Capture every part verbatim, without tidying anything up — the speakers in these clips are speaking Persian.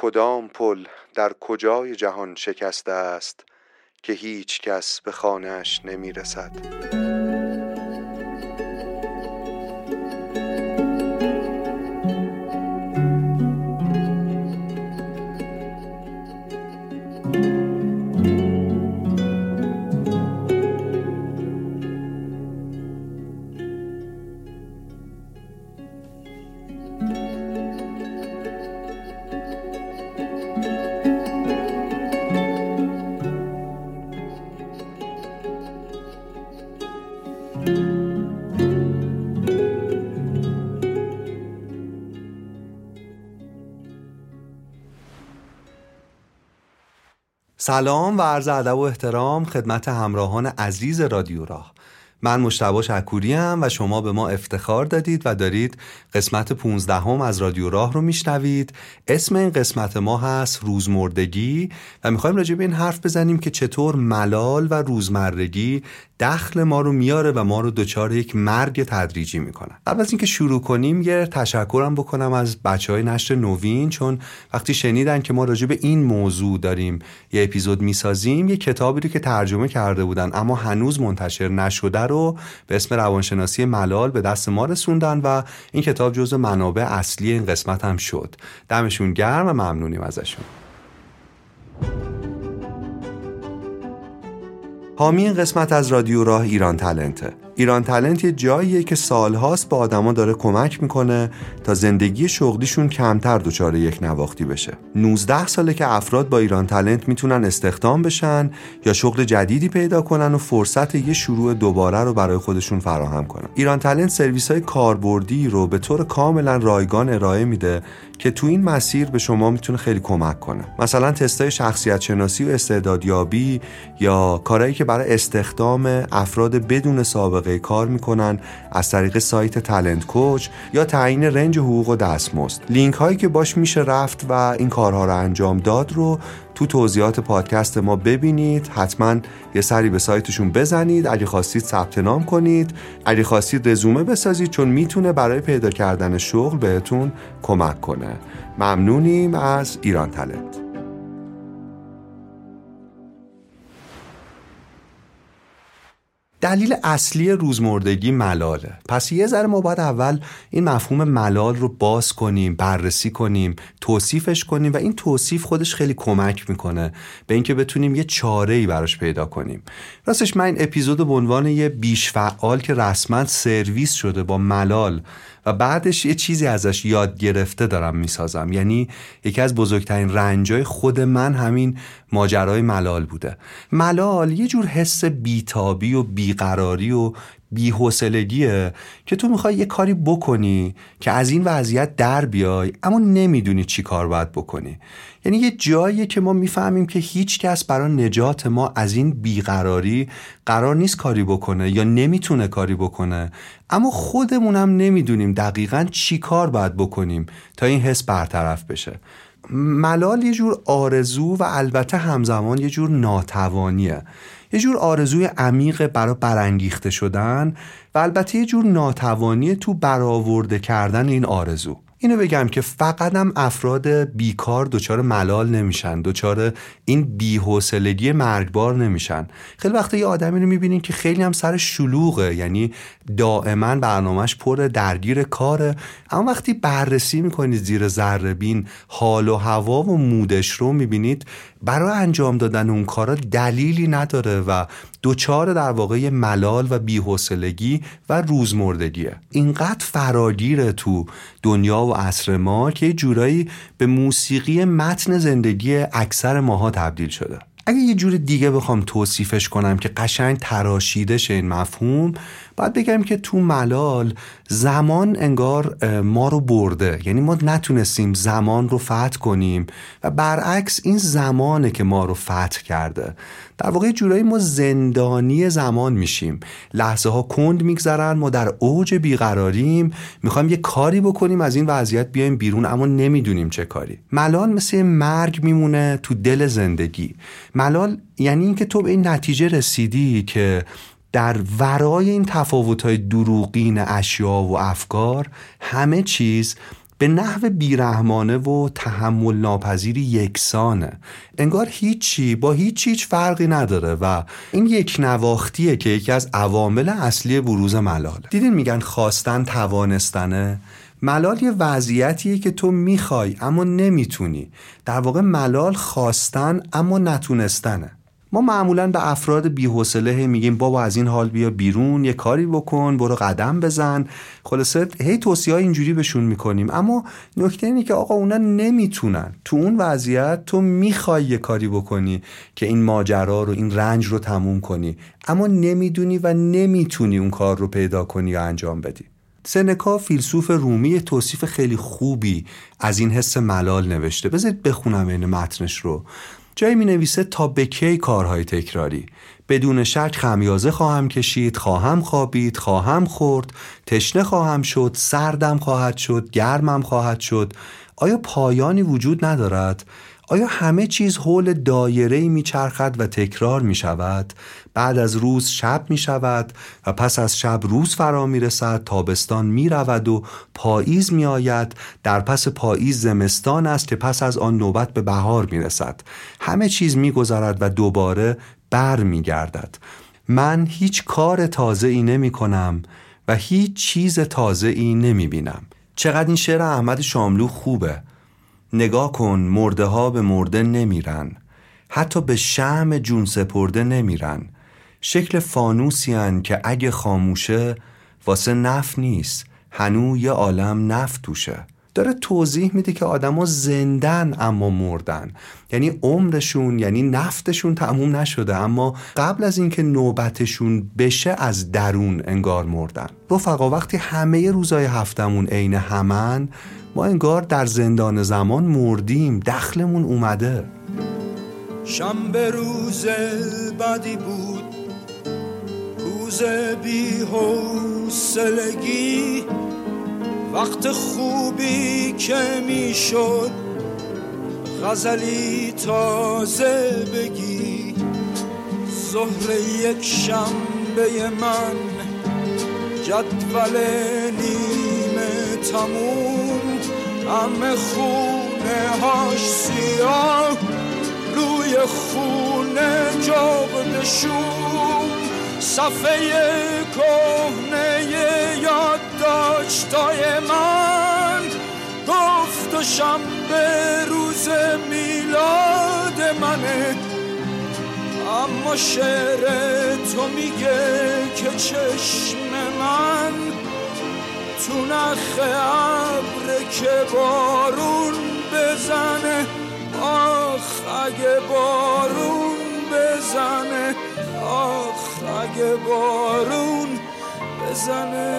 کدام پل در کجای جهان شکسته است که هیچ کس به خانه‌اش نمی رسد؟ سلام و عرض ادب و احترام خدمت همراهان عزیز رادیو راه. من مجتبی شکوری ام و شما به ما افتخار دادید و دارید قسمت پانزدهم از رادیو راه رو میشنوید. اسم این قسمت ما هست روزمرگی و میخوایم راجع به این حرف بزنیم که چطور ملال و روزمرگی دخل ما رو میاره و ما رو دچار یک مرگ تدریجی میکنه. قبل از اینکه شروع کنیم یه تشکرم بکنم از بچهای نشر نوین، چون وقتی شنیدن که ما راجع به این موضوع داریم یه اپیزود میسازیم، یه کتابی رو که ترجمه کرده بودن اما هنوز منتشر نشده رو به اسم روانشناسی ملال به دست ما رسوندن و این کتاب جزو منابع اصلی این قسمت هم شد. دمشون گرم و ممنونیم ازشون. حامی این قسمت از رادیو راه ایران تلنته. ایران تلنت یه جاییه که سالهاست با آدما داره کمک میکنه تا زندگی شغلیشون کمتر دچار یک نواختی بشه. نوزده ساله که افراد با ایران تلنت میتونن استخدام بشن یا شغل جدیدی پیدا کنن و فرصت یه شروع دوباره رو برای خودشون فراهم کنن. ایران تلنت سرویس‌های کاربردی رو به طور کاملا رایگان ارائه میده که تو این مسیر به شما میتونه خیلی کمک کنه. مثلا تست‌های شخصیت شناسی و استعدادیابی یا کارهایی که برای استخدام افراد بدون سابقه کار میکنن از طریق سایت تلنت کوچ یا تعیین رنج حقوق و دستمزد. لینک هایی که باش میشه رفت و این کارها رو انجام داد رو تو توضیحات پادکست ما ببینید. حتما یه سری به سایتشون بزنید. اگه خواستید ثبت نام کنید، اگه خواستید رزومه بسازید، چون میتونه برای پیدا کردن شغل بهتون کمک کنه. ممنونیم از ایران تلنت. دلیل اصلی روزمردگی ملاله. پس یه ذره ما باید اول این مفهوم ملال رو باز کنیم، بررسی کنیم، توصیفش کنیم و این توصیف خودش خیلی کمک میکنه به اینکه بتونیم یه چاره‌ای براش پیدا کنیم. راستش من این اپیزودو به عنوان یه بیش فعال که رسما سرویس شده با ملال و بعدش یه چیزی ازش یاد گرفته دارم میسازم. یعنی یکی از بزرگترین رنجای خود من همین ماجرای ملال بوده. ملال یه جور حس بیتابی و بیقراری و بی‌حوصلگیه که تو میخوای یه کاری بکنی که از این وضعیت در بیای اما نمیدونی چی کار باید بکنی. یعنی یه جاییه که ما میفهمیم که هیچ کس برای نجات ما از این بیقراری قرار نیست کاری بکنه یا نمیتونه کاری بکنه، اما خودمونم نمیدونیم دقیقاً چی کار باید بکنیم تا این حس برطرف بشه. ملال یه جور آرزو و البته همزمان یه جور ناتوانیه. یه جور آرزوی عمیق برای برانگیخته شدن و البته یه جور ناتوانی تو برآورده کردن این آرزو. اینو بگم که فقط هم افراد بیکار دچار ملال نمیشن، دچار این بی‌حوصلگی مرگبار نمیشن. خیلی وقتا یه آدمی رو میبینین که خیلی هم سر شلوغه، یعنی دائما برنامه‌اش پر درگیر کاره، اما وقتی بررسی میکنید زیر ذره بین حال و هوا و مودش رو میبینید برای انجام دادن اون کارا دلیلی نداره و دوچار در واقع ملال و بی‌حوصلگی و روزمردگیه. اینقدر فراگیره تو دنیا و عصر ما که جورایی به موسیقی متن زندگی اکثر ماها تبدیل شده. اگه یه جور دیگه بخوام توصیفش کنم که قشنگ تراشیده شه این مفهوم، باید بگم که تو ملال زمان انگار ما رو برده. یعنی ما نتونستیم زمان رو فتح کنیم و برعکس این زمانه که ما رو فتح کرده. در واقع جورایی ما زندانی زمان میشیم. لحظه ها کند میگذرن، ما در اوج بیقراریم، میخوایم یه کاری بکنیم از این وضعیت بیایم بیرون اما نمیدونیم چه کاری. ملال مثل مرگ میمونه تو دل زندگی. ملال یعنی اینکه تو به این نتیجه رسیدی که در ورای این تفاوت‌های دروغین اشیا و افکار همه چیز به نحو بیرحمانه و تحمل ناپذیری یکسانه، انگار هیچی با هیچ هیچ فرقی نداره و این یک نواختیه که یکی از عوامل اصلی بروز ملال. دیدین میگن خواستن توانستنه؟ ملال یه وضعیتیه که تو میخوای اما نمیتونی. در واقع ملال خواستن اما نتونستنه. ما معمولاً به افراد بی‌حوصله میگیم بابا از این حال بیا بیرون، یه کاری بکن، برو قدم بزن. خلاصه هی توصیه‌های اینجوری بهشون میکنیم، اما نکته اینه که آقا اونا نمیتونن. تو اون وضعیت تو میخوای یه کاری بکنی که این ماجرا رو، این رنج رو تموم کنی، اما نمیدونی و نمیتونی اون کار رو پیدا کنی یا انجام بدی. سنکا فیلسوف رومی توصیف خیلی خوبی از این حس ملال نوشته. بذارید بخونم این متنش رو. جایی می نویسه تا به کی کارهای تکراری؟ بدون شک خمیازه خواهم کشید، خواهم خوابید، خواهم خورد، تشنه خواهم شد، سردم خواهد شد، گرمم خواهد شد. آیا پایانی وجود ندارد؟ آیا همه چیز حول دایره‌ای میچرخد و تکرار میشود؟ بعد از روز شب میشود و پس از شب روز فرا میرسد، تابستان میرود و پاییز میآید، در پس پاییز زمستان است که پس از آن نوبت به بهار میرسد. همه چیز میگذرد و دوباره بر میگردد. من هیچ کار تازه‌ای نمی‌کنم و هیچ چیز تازه‌ای نمی‌بینم. چقدر این شعر احمد شاملو خوبه. نگاه کن، مرده ها به مرده نمیرن، حتی به شمع جون سپرده نمیرن. شکل فانوسی هن که اگه خاموشه واسه نفت نیست، هنوز یه عالم نفت توشه. داره توضیح میده که آدما زندن اما مردن، یعنی عمرشون، یعنی نفتشون تموم نشده، اما قبل از اینکه نوبتشون بشه از درون انگار مردن. رفقا وقتی همه روزای هفتمون عین همن، ما انگار در زندان زمان مردیم، دخلمون اومده. شنبه روز بعدی بود، روز بی‌حوصلگی، وقت خوبی که میشد غزلی تازه بگی. ظهر یک شنبه من جدول نیمه تموم، همه خونه هاش سیاه، روی خونه جغد شوم، صفحه کهنه یاد داشتای من گفت و شنبه روز میلاد منه. اما شعر تو میگه که چشم من تو نخ ابر که بارون بزنه، آخ اگه بارون بزنه، آخ اگه بارون بزنه.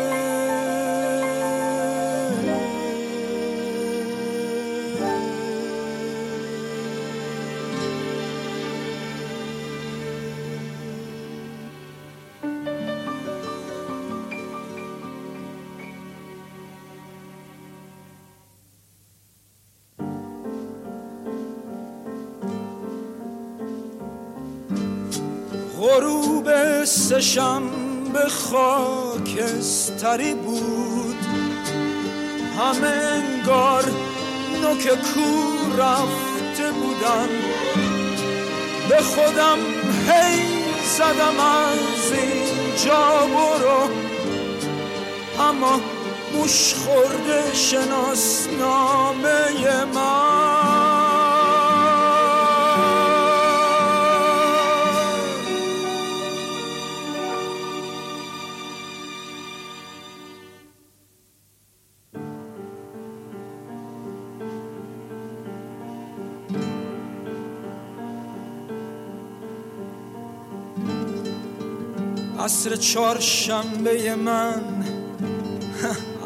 غروب سه‌شنبه خاکستری بود، همه انگار نوک کو رفته بودن. به خودم هی زدم از اینجا برو، اما موش خورده شناسنامه من. عصر چهارشنبه من،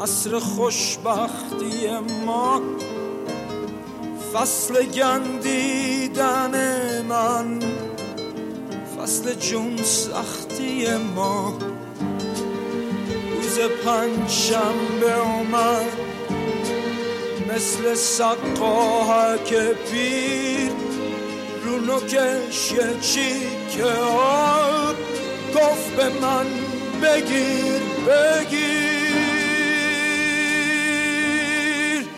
عصر خوشبختی ما، فصل گندیدن من، فصل جون سختی ما. روز پنجشنبه اومد مثل سقاهک پیر، رو نوکش یه چیکه آب، گفت به من بگیر بگیر.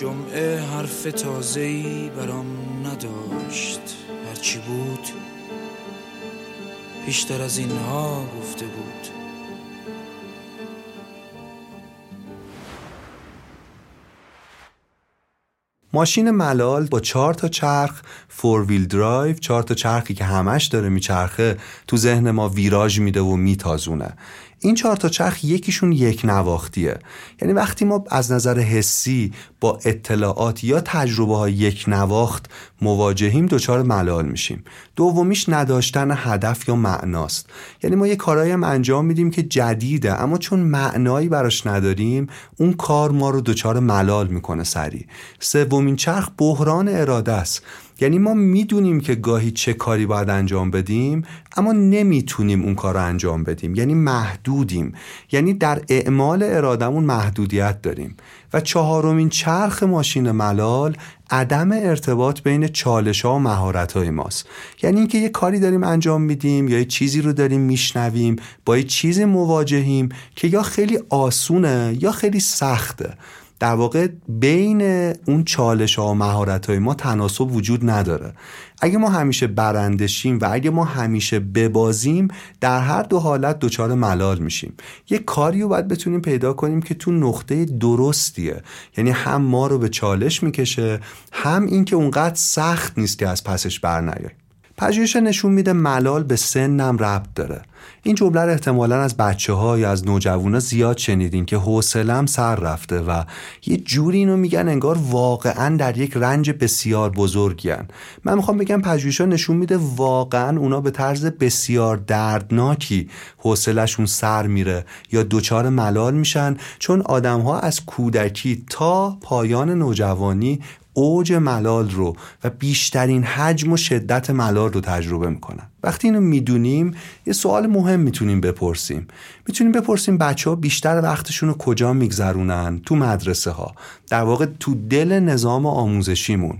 جمعه حرف تازه‌ای برام نداشت، هرچی بود بیشتر از اینها گفته بود. ماشین ملال با چهار تا چرخ، فور ویل درایو، چهار تا چرخی که همش داره میچرخه، تو ذهن ما ویراژ میده و میتازونه. این چهار تا چرخ یکیشون یک نواختیه. یعنی وقتی ما از نظر حسی با اطلاعات یا تجربه های یک نواخت مواجهیم، دچار ملال میشیم. دومیش نداشتن هدف یا معناست. یعنی ما یه کارایی هم انجام میدیم که جدیده، اما چون معنایی براش نداریم، اون کار ما رو دچار ملال میکنه سریع. سومین چرخ بحران اراده است. یعنی ما میدونیم که گاهی چه کاری باید انجام بدیم، اما نمیتونیم اون کار رو انجام بدیم. یعنی محدودیم، یعنی در اعمال ارادمون محدودیت داریم. و چهارمین چرخ ماشین ملال، عدم ارتباط بین چالش‌ها و مهارت‌های ماست. یعنی اینکه یه کاری داریم انجام میدیم، یا یه چیزی رو داریم میشنویم، با یه چیزی مواجهیم که یا خیلی آسونه یا خیلی سخته. در واقع بین اون چالش ها و مهارت های ما تناسب وجود نداره. اگه ما همیشه برندشیم و اگه ما همیشه ببازیم، در هر دو حالت دچار ملال میشیم. یه کاری رو باید بتونیم پیدا کنیم که تو نقطه درستیه، یعنی هم ما رو به چالش میکشه، هم این که اونقدر سخت نیست که از پسش بر نیاییم. پژوهش نشون میده ملال به سن هم ربط داره. این جمله رو احتمالاً از بچه‌ها یا از نوجوانا زیاد شنیدین که حوصله‌ام سر رفته، و یه جوری اینو میگن انگار واقعاً در یک رنج بسیار بزرگی ان. من میخوام بگم پژوهش‌ها نشون میده واقعاً اونا به طرز بسیار دردناکی حوصله‌شون سر میره یا دچار ملال میشن، چون آدم‌ها از کودکی تا پایان نوجوانی اوج ملال رو و بیشترین حجم و شدت ملال رو تجربه میکنن. وقتی اینو میدونیم، یه سوال مهم میتونیم بپرسیم. میتونیم بپرسیم بچه ها بیشتر وقتشون رو کجا میگذرونن؟ تو مدرسه ها، در واقع تو دل نظام آموزشیمون.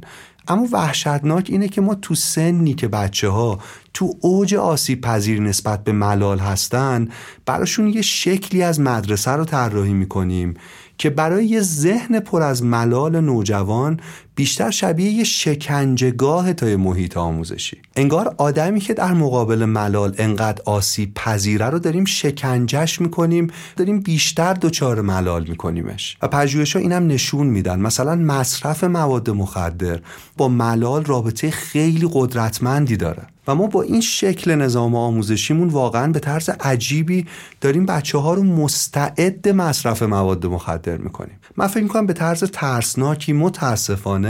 اما وحشتناک اینه که ما تو سنی که بچه ها تو اوج آسیب پذیر نسبت به ملال هستن، براشون یه شکلی از مدرسه رو طراحی میکنیم که برای یه ذهن پر از ملال نوجوان بیشتر شبیه یه شکنجهگاه تا یه محیط آموزشی. انگار آدمی که در مقابل ملال انقدر آسیب پذیره رو داریم شکنجهش میکنیم، داریم بیشتر دچار ملال میکنیمش. و پژوهش‌ها اینم نشون میدن مثلا مصرف مواد مخدر با ملال رابطه خیلی قدرتمندی داره. و ما با این شکل نظام آموزشیمون واقعاً به طرز عجیبی داریم بچه‌ها رو مستعد مصرف مواد مخدر می‌کنیم. من فکر می‌کنم به طرز ترسناکی متأسفانه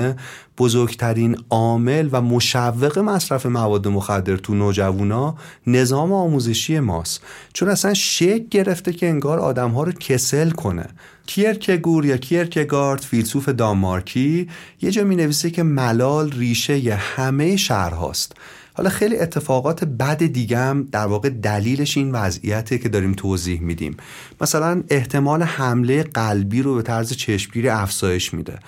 بزرگترین عامل و مشوق مصرف مواد مخدر تو نوجوانا نظام آموزشی ماست، چون اصلا شکل گرفته که انگار آدم‌ها رو کسل کنه. کیرکگور یا کیرکگارد، فیلسوف دانمارکی، یه جا می‌نویسه که ملال ریشه ی همه شرهاست. حالا خیلی اتفاقات بد دیگه هم در واقع دلیلش این وضعیته که داریم توضیح میدیم. مثلا احتمال حمله قلبی رو به طرز چشمگیری افزایش میده،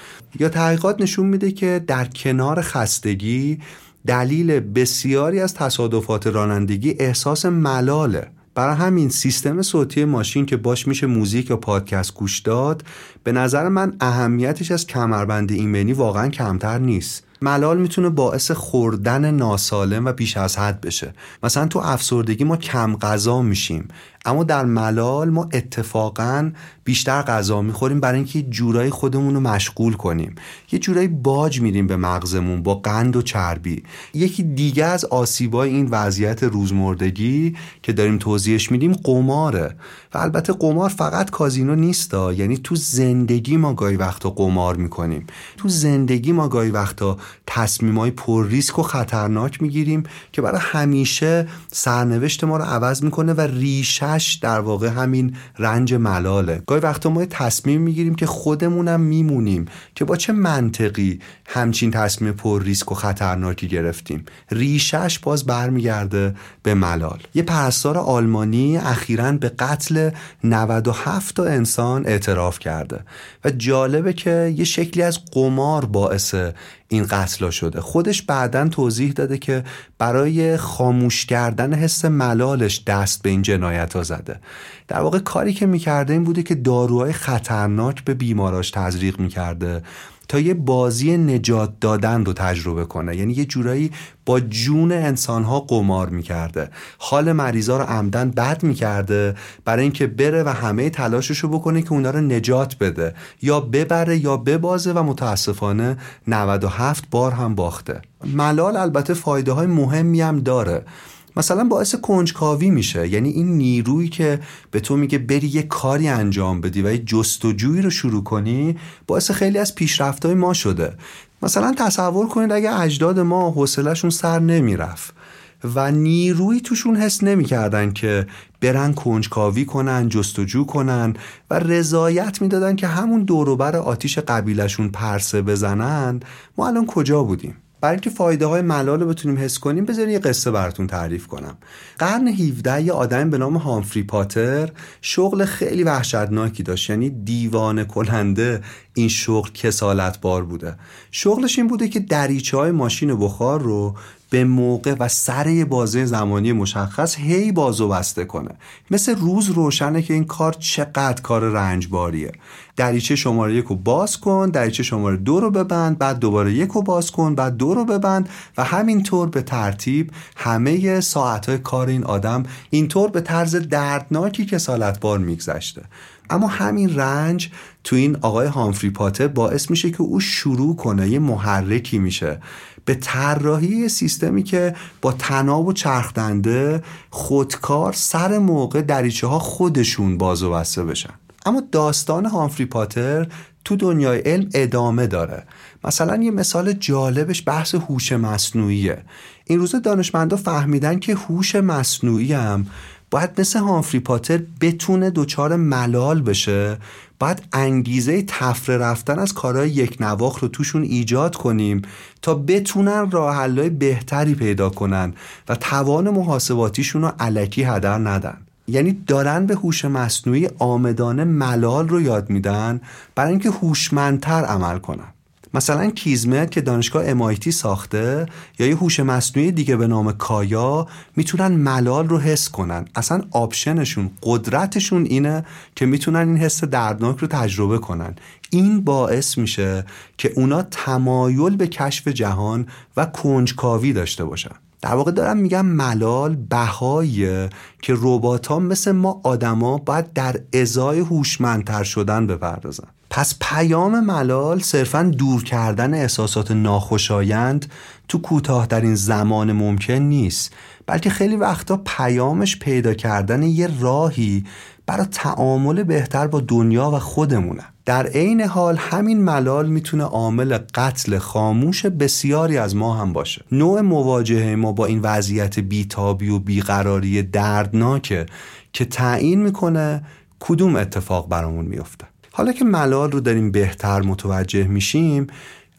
یا تحقیقات نشون میده که در کنار خستگی دلیل بسیاری از تصادفات رانندگی احساس ملاله. برای همین سیستم صوتی ماشین که باش میشه موزیک یا پادکست گوش داد، به نظر من اهمیتش از کمربند ایمنی واقعا کمتر نیست. ملال میتونه باعث خوردن ناسالم و بیش از حد بشه. مثلا تو افسردگی ما کم غذا میشیم، اما در ملال ما اتفاقاً بیشتر غذا میخوریم برای اینکه جورایی خودمون رو مشغول کنیم. یه جورایی باج میدیم به مغزمون با قند و چربی. یکی دیگه از آسیبای این وضعیت روزمردگی که داریم توضیحش میدیم قماره. و البته قمار فقط کازینو نیستا، یعنی تو زندگی ما گاهی وقتا قمار میکنیم. تو زندگی ما گاهی وقتا تصمیمای پر ریسک و خطرناک میگیریم که برای همیشه سرنوشت ما رو عوض میکنه و ریشش در واقع همین رنج ملاله. گاهی وقتا ما تصمیم میگیریم که خودمونم میمونیم که با چه منطقی همچین تصمیم پر ریسک و خطرناکی گرفتیم. ریشش باز برمیگرده به ملال. یه پرستار آلمانی اخیراً به قتل نود و هفت تا انسان اعتراف کرده و جالبه که یه شکلی از قمار باعث این قتلا شده. خودش بعداً توضیح داده که برای خاموش کردن حس ملالش دست به این جنایت‌ها زده. در واقع کاری که می‌کرده این بوده که داروهای خطرناک به بیماراش تزریق می‌کرده تا یه بازی نجات دادن رو تجربه کنه، یعنی یه جورایی با جون انسانها قمار میکرده، حال مریضا رو عمدن بد میکرده برای اینکه بره و همه تلاششو بکنه که اونا رو نجات بده یا ببره یا ببازه و متاسفانه نود و هفت بار هم باخته. ملال البته فایده های مهمی هم داره، مثلا باعث کنجکاوی میشه، یعنی این نیرویی که به تو میگه بری یه کاری انجام بدی و یه جستجویی رو شروع کنی باعث خیلی از پیشرفت‌های ما شده. مثلا تصور کنید اگه اجداد ما حوصله‌شون سر نمیرفت و نیرویی توشون حس نمی‌کردن که برن کنجکاوی کنن، جستجو کنن و رضایت میدادن که همون دور و بر آتیش قبیله‌شون پرسه بزنن، ما الان کجا بودیم؟ برای اینکه فایده های ملال رو بتونیم حس کنیم بذارین یه قصه براتون تعریف کنم. قرن هفدهم یه آدم به نام هامفری پاتر شغل خیلی وحشتناکی داشت، یعنی دیوانه کننده این شغل کسالت بار بوده. شغلش این بوده که دریچه های ماشین بخار رو به موقع و سر یه بازه زمانی مشخص هی باز و بسته کنه. مثل روز روشنه که این کار چقدر کار رنجباریه. دریچه شماره یک رو باز کن، دریچه شماره دو رو ببند، بعد دوباره یک رو باز کن، بعد دو رو ببند و همینطور به ترتیب همه ساعتهای کار این آدم اینطور به طرز دردناکی کسالتبار میگذشته. اما همین رنج تو این آقای هامفری پاتر باعث میشه که او شروع کنه، یه محرکی میشه به طراحی سیستمی که با طناب و چرخ دنده خودکار سر موقع دریچه ها خودشون باز و بسته بشن. اما داستان هامفری پاتر تو دنیای علم ادامه داره. مثلا یه مثال جالبش بحث هوش مصنوعیه. این روزا دانشمندا فهمیدن که هوش مصنوعی هم باید مثل هامفری پاتر بتونه دوچار ملال بشه، باید انگیزه تفره رفتن از کارهای یک نواخت رو توشون ایجاد کنیم تا بتونن راه حل‌های بهتری پیدا کنن و توان محاسباتیشون رو الکی هدر ندن. یعنی دارن به هوش مصنوعی آمدانه ملال رو یاد میدن برای اینکه هوشمندتر عمل کنن. مثلا کیزمت که دانشگاه ام آی تی ساخته یا یه هوش مصنوعی دیگه به نام کایا میتونن ملال رو حس کنن. اصلا آپشنشون، قدرتشون اینه که میتونن این حس دردناک رو تجربه کنن. این باعث میشه که اونا تمایل به کشف جهان و کنجکاوی داشته باشن. در واقع دارم میگم ملال بهاییه که ربات‌ها مثل ما آدما باید در ازای هوشمندتر شدن بپردازن. پس پیام ملال صرفاً دور کردن احساسات ناخوشایند تو کوتاه‌ترین زمان ممکن نیست، بلکه خیلی وقتا پیامش پیدا کردن یه راهی برای تعامل بهتر با دنیا و خودمونه. در عین حال همین ملال میتونه عامل قتل خاموش بسیاری از ما هم باشه. نوع مواجهه ما با این وضعیت بیتابی و بیقراری دردناکه که تعیین میکنه کدوم اتفاق برامون میفته. حالا که ملال رو داریم بهتر متوجه میشیم،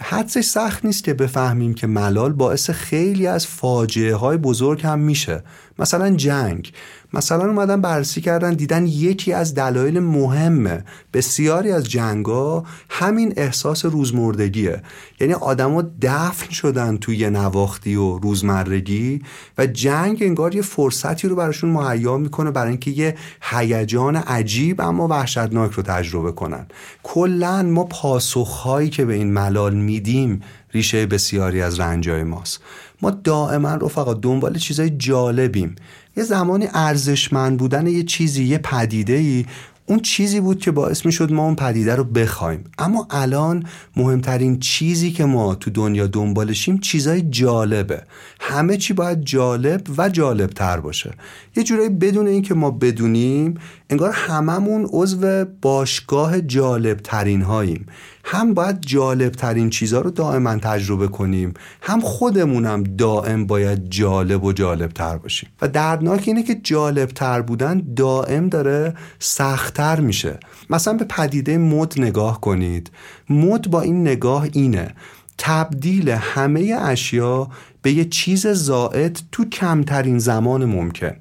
حدسش سخت نیست که بفهمیم که ملال باعث خیلی از فاجعه های بزرگ هم میشه. مثلا جنگ. مثلا اومدن بررسی کردن دیدن یکی از دلایل مهمه بسیاری از جنگا همین احساس روزمردگیه، یعنی آدما دفن شدن توی نواختی و روزمرگی و جنگ انگار یه فرصتی رو براشون مهیا میکنه برای اینکه یه هیجان عجیب اما وحشتناک رو تجربه کنن. کلا ما پاسخهایی که به این ملال میدیم ریشه بسیاری از رنجای ماست. ما دائما رفقا دنبال چیزای جالبیم. یه زمانی ارزشمند بودن یه چیزی، یه پدیده‌ای اون چیزی بود که باعث میشد ما اون پدیده رو بخوایم. اما الان مهمترین چیزی که ما تو دنیا دنبالشیم چیزای جالبه. همه چی باید جالب و جالبتر باشه. یه جورایی بدون اینکه ما بدونیم انگار هممون عضو باشگاه جالبترین هاییم. هم باید جالبترین چیزها رو دائما تجربه کنیم، هم خودمونم دائم باید جالب و جالبتر باشیم. و دردناک اینه که جالبتر بودن دائم داره سخت‌تر میشه. مثلا به پدیده مد نگاه کنید. مد با این نگاه اینه تبدیل همه اشیا به یه چیز زائد تو کمترین زمان ممکن.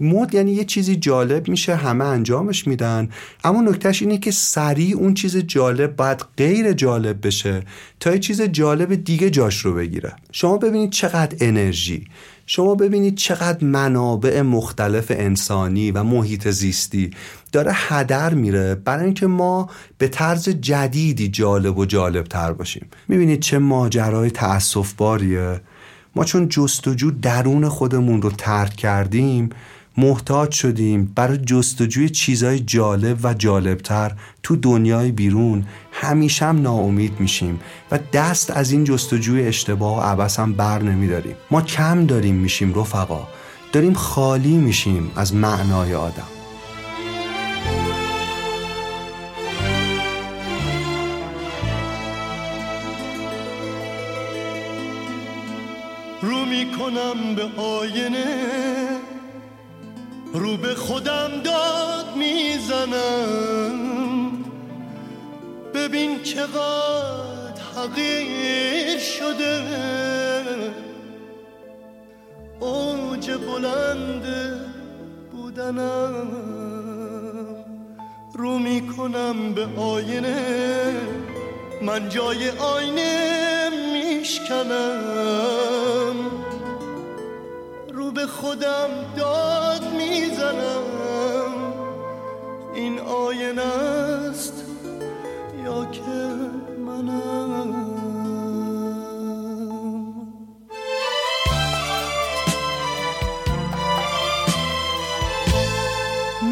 مد یعنی یه چیزی جالب میشه، همه انجامش میدن، اما نکتهش اینه که سریع اون چیز جالب باید غیر جالب بشه تا یه چیز جالب دیگه جاش رو بگیره. شما ببینید چقدر انرژی، شما ببینید چقدر منابع مختلف انسانی و محیط زیستی داره هدر میره برای اینکه ما به طرز جدیدی جالب و جالب‌تر باشیم. میبینید چه ماجرای تأسف‌باریه. ما چون جستجو درون خودمون رو ترک کردیم، محتاج شدیم برای جستجوی چیزای جالب و جالبتر تو دنیای بیرون. همیشه هم ناامید میشیم و دست از این جستجوی اشتباه و عبث هم بر نمیداریم. ما کم داریم میشیم رفقا، داریم خالی میشیم از معنای آدم. رو میکنم به آینه، رو به خودم داد میزنم، ببین چقدر حقیر شده، اوج بلند بودنم. رو میکنم به آینه، من جای آینه میشکنم، رو به خودم داد میزنم، این آینه است یا که منم.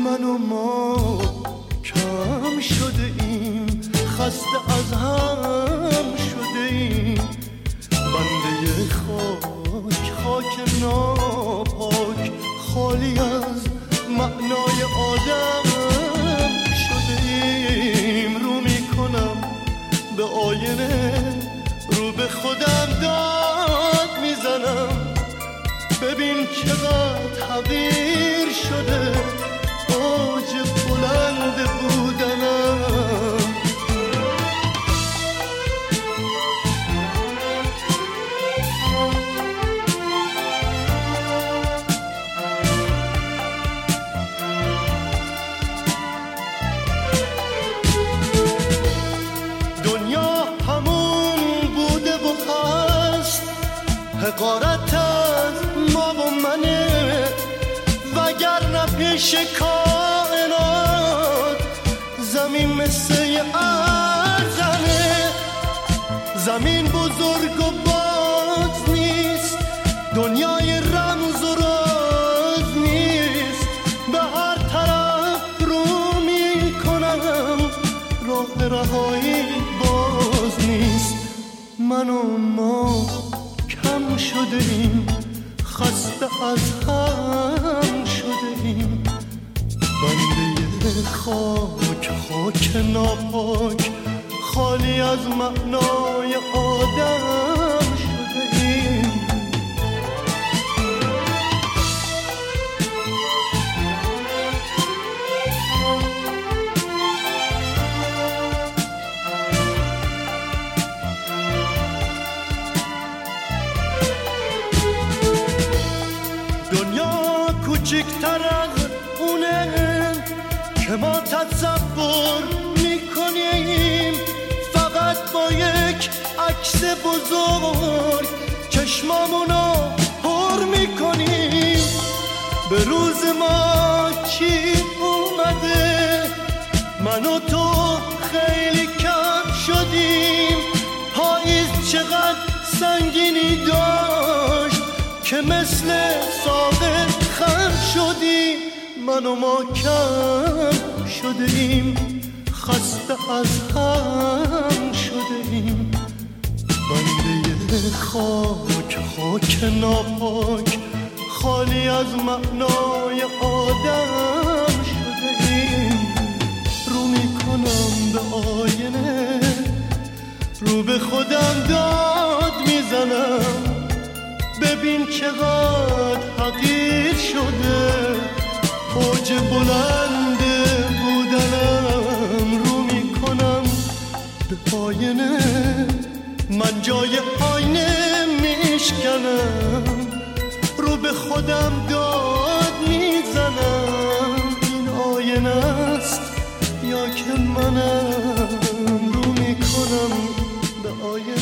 من و ما کم شده ایم، خسته از هم شده ایم، بنده خاک، خاک ناپاک، خالی از معنای آدم شده ایم. رو میکنم به آینه، رو به خودم داد میزنم، ببین چقدر حقیر شده، اوج بلند بودنم. حقارت از ما و منه، وگرنه پیش کائنات زمین مثل ارزنه. زمین بزرگ و باز نیست، دنیای رمز و راز نیست، به هر طرف رو میکنم، راه رهایی باز نیست. من و ما شده ایم، خسته از هم شده ایم، بنده خاک، خاک ناپاک، خالی از معنای آدم شده ایم. کوچکتر از اونه که ما تصور میکنیم، فقط با یک عکس بزرگ چشمامونو پر میکنیم. به روز ما چی اومده، من و تو خیلی کم شدیم، پاییز چقدر سنگینی داشت که مثل ساقه خم شدی. من و ما کم شده ایم، خسته از هم شده ایم، بنده خاک، خاک ناپاک، خالی از معنای آدم شده ایم. رو میکنم به آینه، رو به خودم داد میزنم، ببین چقدر حقیر شده، اوج بلند بودنم. رو میکنم به آینه، من جای آینه میشکنم، رو به خودم داد میزنم، این آینه است یا که منم. رو میکنم به آینه.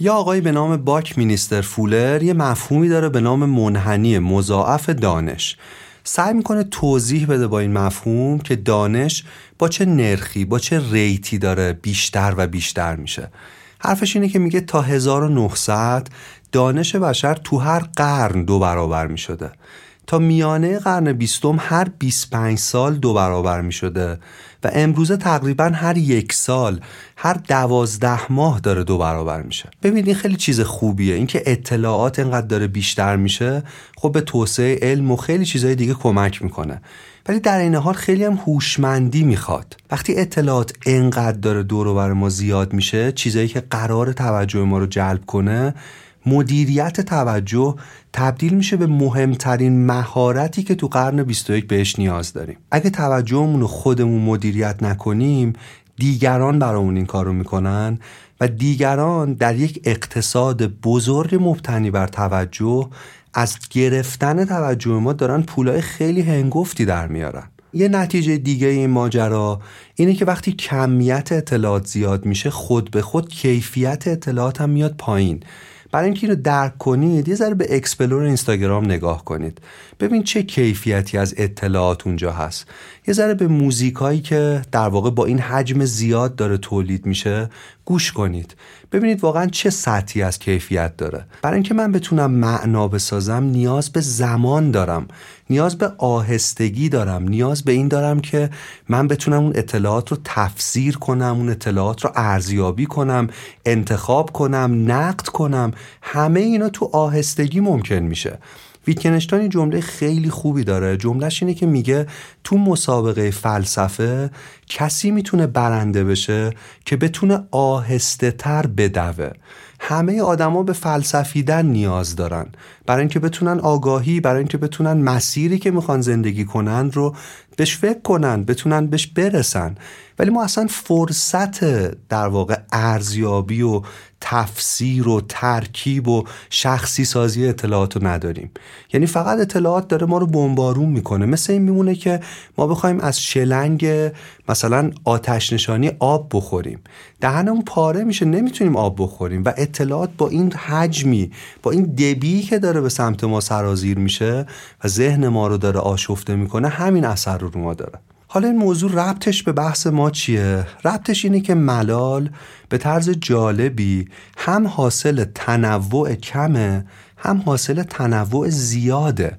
یا آقایی به نام باک مینیستر فولر یه مفهومی داره به نام منحنی مضاعف دانش. سعی میکنه توضیح بده با این مفهوم که دانش با چه نرخی، با چه ریتی داره بیشتر و بیشتر میشه. حرفش اینه که میگه تا هزار و نهصد دانش بشر تو هر قرن دو برابر میشده، تا میانه قرن بیستم هر بیست و پنج سال دو برابر می شده و امروزه تقریباً هر یک سال، هر دوازده ماه داره دو برابر میشه. ببینید این خیلی چیز خوبیه، اینکه اطلاعات اینقدر داره بیشتر میشه، خب به توسعه علم و خیلی چیزهای دیگه کمک میکنه. ولی در این حال خیلی هم هوشمندی میخواد. وقتی اطلاعات اینقدر داره دور و بر ما زیاد میشه، چیزایی که قرار توجه ما رو جلب کنه، مدیریت توجه تبدیل میشه به مهمترین مهارتی که تو قرن بیست و یک بهش نیاز داریم. اگه توجهمون رو خودمون مدیریت نکنیم، دیگران برامون این کارو میکنن و دیگران در یک اقتصاد بزرگ مبتنی بر توجه از گرفتن توجه ما دارن پولای خیلی هنگفتی در میارن. یه نتیجه دیگه این ماجرا اینه که وقتی کمیت اطلاعات زیاد میشه، خود به خود کیفیت اطلاعات هم میاد پایین. برای اینکه اینو درک کنید، یه ذره به اکسپلور اینستاگرام نگاه کنید، ببین چه کیفیتی از اطلاعات اونجا هست. یه ذره به موزیکایی که در واقع با این حجم زیاد داره تولید میشه گوش کنید، ببینید واقعا چه سطحی از کیفیت داره. برای اینکه من بتونم معنا بسازم، نیاز به زمان دارم، نیاز به آهستگی دارم، نیاز به این دارم که من بتونم اون اطلاعات رو تفسیر کنم، اون اطلاعات رو ارزیابی کنم، انتخاب کنم، نقد کنم. همه اینا تو آهستگی ممکن میشه. ویتکنشتاین یه جمله خیلی خوبی داره. جملهش اینه که میگه تو مسابقه فلسفه کسی میتونه برنده بشه که بتونه آهسته تر بدوه. همه آدما به فلسفیدن نیاز دارن، برای اینکه بتونن آگاهی، برای اینکه بتونن مسیری که میخوان زندگی کنن رو بهش فکر کنن، بتونن بهش برسن. ولی ما اصلا فرصت در واقع ارزیابی و تفسیر و ترکیب و شخصی سازی اطلاعات رو نداریم. یعنی فقط اطلاعات داره ما رو بمبارون میکنه. مثل این میمونه که ما بخوایم از شلنگ مثلا آتش نشانی آب بخوریم، دهنمون پاره میشه، نمیتونیم آب بخوریم و اطلاعات با این حجمی، با این دبی که داره به سمت ما سرازیر میشه و ذهن ما رو داره آشفته میکنه، همین اثر رو رو ما داره. حالا این موضوع ربطش به بحث ما چیه؟ ربطش اینه که ملال به طرز جالبی هم حاصل تنوع کمه، هم حاصل تنوع زیاده.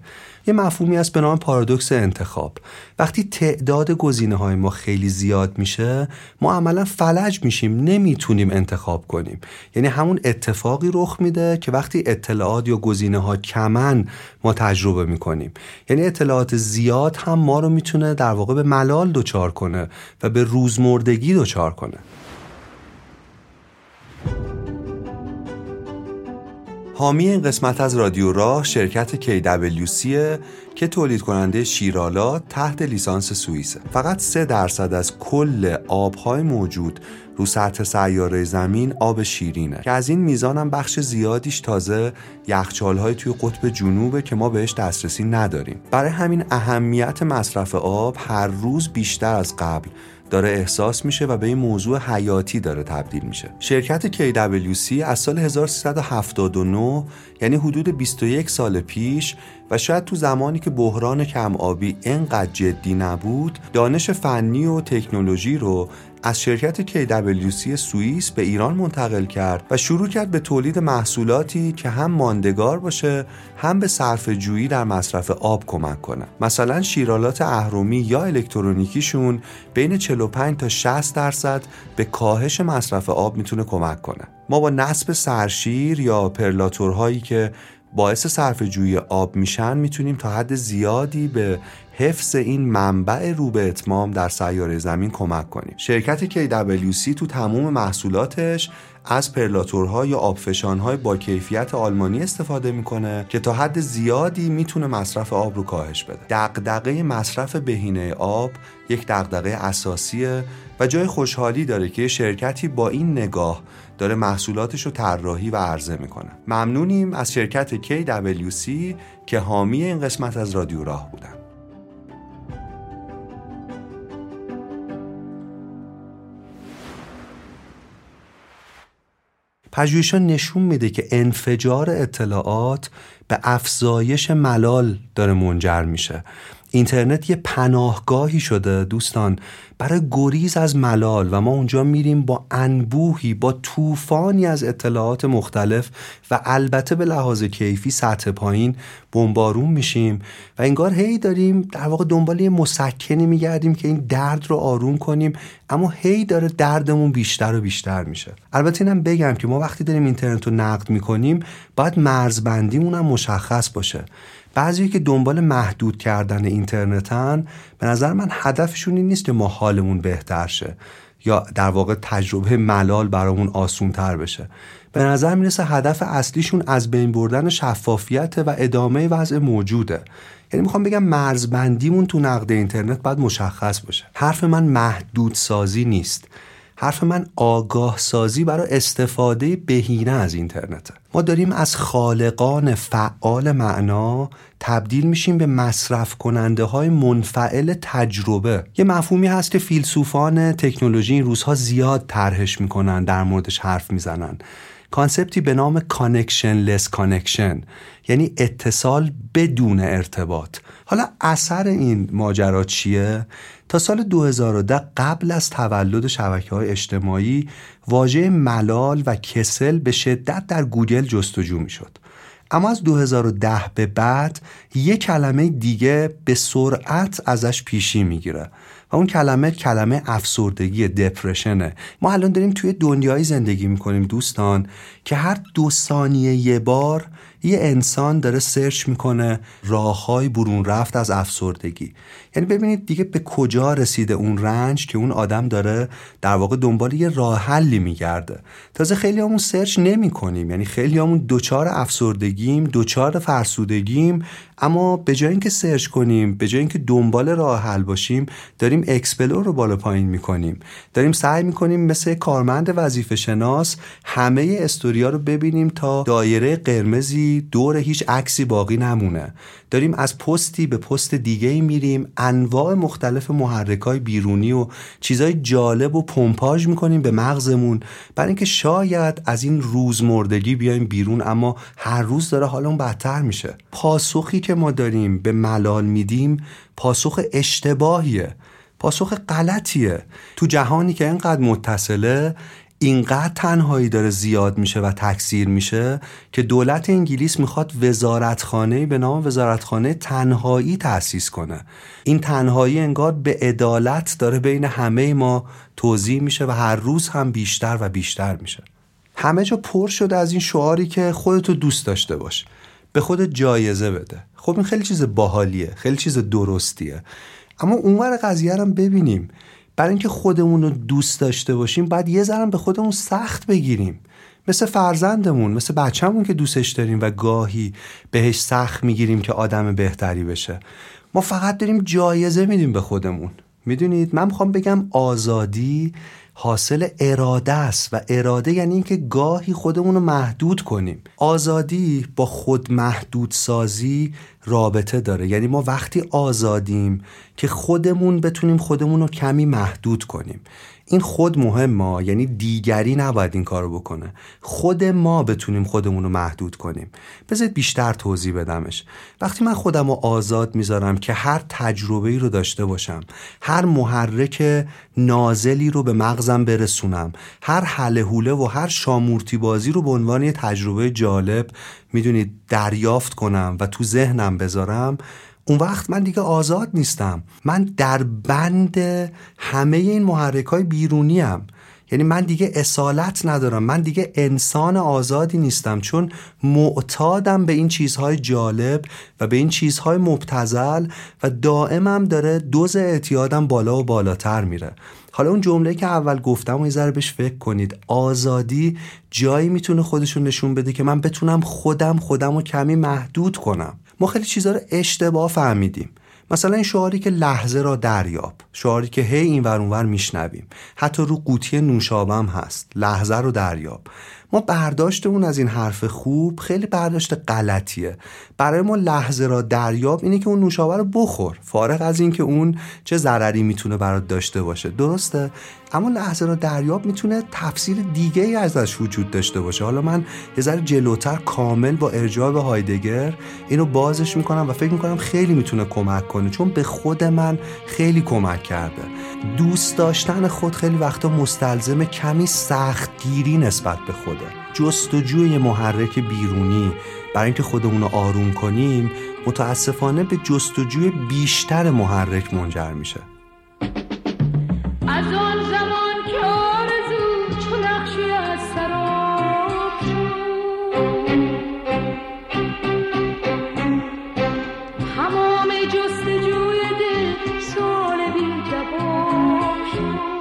یه مفهومی هست به نام پارادوکس انتخاب. وقتی تعداد گزینه‌های ما خیلی زیاد میشه، ما عملا فلج میشیم، نمیتونیم انتخاب کنیم. یعنی همون اتفاقی رخ میده که وقتی اطلاعات یا گزینه‌ها کمن ما تجربه میکنیم. یعنی اطلاعات زیاد هم ما رو میتونه در واقع به ملال دچار کنه و به روزمردگی دچار کنه. حامی این قسمت از رادیو راه شرکت کی دبلیو سی که تولید کننده شیرالات تحت لیسانس سوئیسه. فقط سه درصد از کل آب‌های موجود رو سطح سیاره زمین آب شیرینه که از این میزان هم بخش زیادیش تازه یخچال‌های توی قطب جنوبه که ما بهش دسترسی نداریم. برای همین اهمیت مصرف آب هر روز بیشتر از قبل داره احساس میشه و به این موضوع حیاتی داره تبدیل میشه. شرکت کی دبلیو سی از سال هزار و سیصد و هفتاد و نه، یعنی حدود بیست و یک سال پیش و شاید تو زمانی که بحران کم آبی اینقدر جدی نبود، دانش فنی و تکنولوژی رو از شرکت کی دبلیو سی سوئیس به ایران منتقل کرد و شروع کرد به تولید محصولاتی که هم ماندگار باشه، هم به صرفه‌جویی در مصرف آب کمک کنه. مثلا شیرالات اهرمی یا الکترونیکیشون بین چهل و پنج تا شصت درصد به کاهش مصرف آب میتونه کمک کنه. ما با نصب سرشیر یا پرلاتورهایی که باعث صرفه‌جویی آب میشن، میتونیم تا حد زیادی به حفظ این منبع رو به اتمام در سیاره زمین کمک کنیم. شرکت کی دبلیو سی تو تمام محصولاتش از پرلاتورها یا آبفشانهای با کیفیت آلمانی استفاده میکنه که تا حد زیادی میتونه مصرف آب رو کاهش بده. دغدغه مصرف بهینه آب یک دغدغه اساسیه و جای خوشحالی داره که شرکتی با این نگاه داره محصولاتش رو طراحی و عرضه میکنه. ممنونیم از شرکت کی دبلیو سی که حامی این قسمت از رادیو راه بودن. پژوهش‌ها نشون میده که انفجار اطلاعات به افزایش ملال داره منجر میشه. اینترنت یه پناهگاهی شده دوستان برای گریز از ملال و ما اونجا میریم با انبوهی، با طوفانی از اطلاعات مختلف و البته به لحاظ کیفی سطح پایین بمبارون میشیم و انگار هی داریم در واقع دنبال یه مسکنی میگردیم که این درد رو آروم کنیم، اما هی داره دردمون بیشتر و بیشتر میشه. البته اینم بگم که ما وقتی داریم اینترنت رو نقد میکنیم باید مرزبندیمون هم مشخص باشه. بعضی که دنبال محدود کردن اینترنتن به نظر من هدفشون این نیست که ما حالمون بهتر شه یا در واقع تجربه ملال برامون آسون‌تر بشه. به نظر میرسه هدف اصلیشون از بین بردن شفافیت و ادامه وضع موجوده. یعنی میخوام بگم مرزبندیمون تو نقد اینترنت باید مشخص باشه. حرف من محدود سازی نیست. حرف من آگاه سازی برای استفاده بهینه از اینترنته. ما داریم از خالقان فعال معنا تبدیل میشیم به مصرف کننده های منفعل تجربه. یه مفهومی هست که فیلسوفان تکنولوژی این روزها زیاد طرحش میکنن، در موردش حرف میزنن. کانسپتی به نام کانکشنلس کانکشن، یعنی اتصال بدون ارتباط. حالا اثر این ماجرا چیه؟ تا سال دو هزار و ده قبل از تولد شبکه‌های اجتماعی واژه ملال و کسل به شدت در گوگل جستجو می‌شد. اما از دو هزار و ده به بعد یک کلمه دیگه به سرعت ازش پیشی میگیره و اون کلمه کلمه افسردگی، دپرشنه. ما الان داریم توی دنیایی زندگی میکنیم دوستان که هر دو ثانیه یه بار یه انسان داره سرچ میکنه راه‌های برون رفت از افسردگی. یعنی ببینید دیگه به کجا رسیده اون رنج که اون آدم داره در واقع دنبال یه راه حلی میگرده. تازه خیلیامون سرچ نمیکنیم، یعنی خیلیامون دوچار افسردگیم، دوچار فرسودگیم، اما به جای اینکه سرچ کنیم، به جای اینکه دنبال راه حل باشیم، داریم اکسپلور رو بالا پایین میکنیم. داریم سعی میکنیم مثل کارمند وظیفه‌شناس همه استوریا رو ببینیم تا دایره قرمزی دور هیچ عکسی باقی نمونه. داریم از پستی به پست دیگه میریم، انواع مختلف محرکای بیرونی و چیزای جالب و پمپاژ میکنیم به مغزمون برای اینکه شاید از این روزمردگی بیایم بیرون، اما هر روز داره حالمون بدتر میشه. پاسخی که ما داریم به ملال میدیم پاسخ اشتباهیه، پاسخ غلطیه. تو جهانی که اینقدر متصله، اینقدر تنهایی داره زیاد میشه و تکثیر میشه که دولت انگلیس میخواد وزارتخانه‌ای به نام وزارتخانه تنهایی تأسیس کنه. این تنهایی انگار به عدالت داره بین همه ما توزیع میشه و هر روز هم بیشتر و بیشتر میشه. همه جا پر شده از این شعاری که خودتو دوست داشته باش، به خودت جایزه بده. خب این خیلی چیز باحالیه، خیلی چیز درستیه، اما اونور قضیه رو ببینیم. برای اینکه خودمون رو دوست داشته باشیم باید یه ذره به خودمون سخت بگیریم، مثل فرزندمون، مثل بچه‌مون که دوستش داریم و گاهی بهش سخت میگیریم که آدم بهتری بشه. ما فقط داریم جایزه میدیم به خودمون. میدونید من میخوام بگم آزادی حاصل اراده است و اراده یعنی اینکه گاهی خودمون رو محدود کنیم. آزادی با خود محدود سازی رابطه داره. یعنی ما وقتی آزادیم که خودمون بتونیم خودمون رو کمی محدود کنیم. این خود مهمه، یعنی دیگری نباید این کارو بکنه. خود ما بتونیم خودمون رو محدود کنیم. بذارید بیشتر توضیح بدمش. وقتی من خودم رو آزاد میذارم که هر تجربه‌ای رو داشته باشم، هر محرک نازلی رو به مغزم برسونم، هر هله هوله و هر شامورتی بازی رو به عنوان یه تجربه جالب میدونید دریافت کنم و تو ذهنم بذارم، اون وقت من دیگه آزاد نیستم. من در بند همه این محرک‌های بیرونیم. یعنی من دیگه اصالت ندارم، من دیگه انسان آزادی نیستم، چون معتادم به این چیزهای جالب و به این چیزهای مبتذل و دائمم داره دوز اعتیادم بالا و بالاتر میره. حالا اون جمله که اول گفتم یه ذره بهش فکر کنید. آزادی جایی میتونه خودشون نشون بده که من بتونم خودم خودم رو کمی محدود کنم. ما خیلی چیزها رو اشتباه فهمیدیم. مثلا این شعاری که لحظه را دریاب، شعاری که هی این ور اون ور میشنویم، حتی رو قوطی نوشابم هست، لحظه رو دریاب. ما برداشتمون از این حرف خوب خیلی برداشت غلطیه. برای ما لحظه را دریاب اینه که اون نوشابه رو بخور، فارغ از این که اون چه ضرری میتونه برات داشته باشه. درسته؟ اما لحظه را دریاب میتونه تفسیر دیگه ای ازش وجود داشته باشه. حالا من یه ذره جلوتر کامل با ارجاع به هایدگر اینو بازش میکنم و فکر میکنم خیلی میتونه کمک کنه، چون به خود من خیلی کمک کرده. دوست داشتن خود خیلی وقتا مستلزم کمی سختگیری نسبت به خوده، جستجوی محرک بیرونی برای اینکه خودمون رو آروم کنیم متاسفانه به جستجوی بیشتر محرک منجر میشه. از آن زمان که آرزو چون نقشی از سراب شد، تمام جستجوی دل سوال بی جواب شد.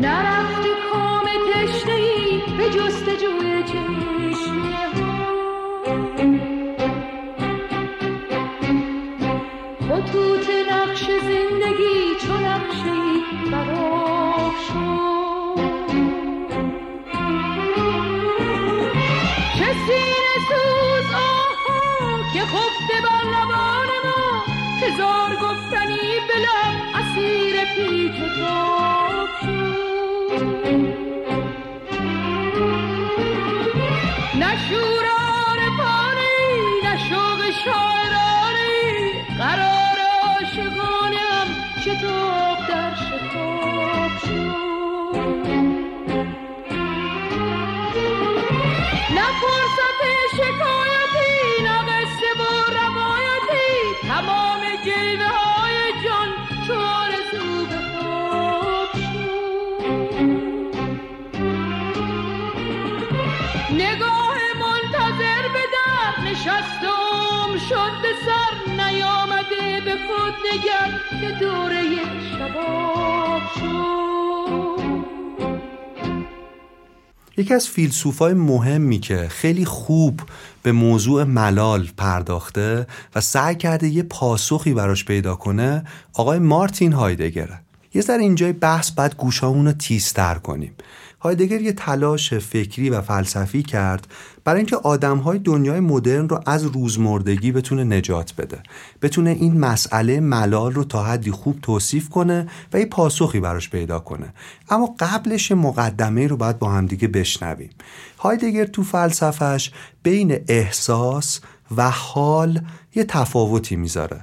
نرفت کام تشنه‌ای به جستجوی چشمه ها، توت نقش زندگی چون نقشی براب شد. چه سینه سوز آها که خفته بر لبان ما، هزار گفتنی به لب اسیر پیچ و تاب شد. نه شوران پانی نه شوق شاعرانی، قرار شگانم چه توب در شتاب شد. نه فرصت شکایتی نه قصه و روایتی، تمام جیوه های جان چون تو به خواب شد. نگاه منتظر به در نشستم شد سر، نیامده به خود نگر که دوره شباب شد. یکی از فیلسوفای مهمی که خیلی خوب به موضوع ملال پرداخته و سعی کرده یه پاسخی براش پیدا کنه آقای مارتین هایدگره. یه ذره اینجای بحث باید گوشامون رو تیزتر کنیم. هایدگر یه تلاش فکری و فلسفی کرد برای اینکه آدم‌های دنیای مدرن رو از روزمردگی بتونه نجات بده، بتونه این مسئله ملال رو تا حدی خوب توصیف کنه و یه پاسخی براش پیدا کنه. اما قبلش مقدمه رو باید با هم دیگه بشنویم. هایدگر تو فلسفه‌اش بین احساس و حال یه تفاوتی میذاره.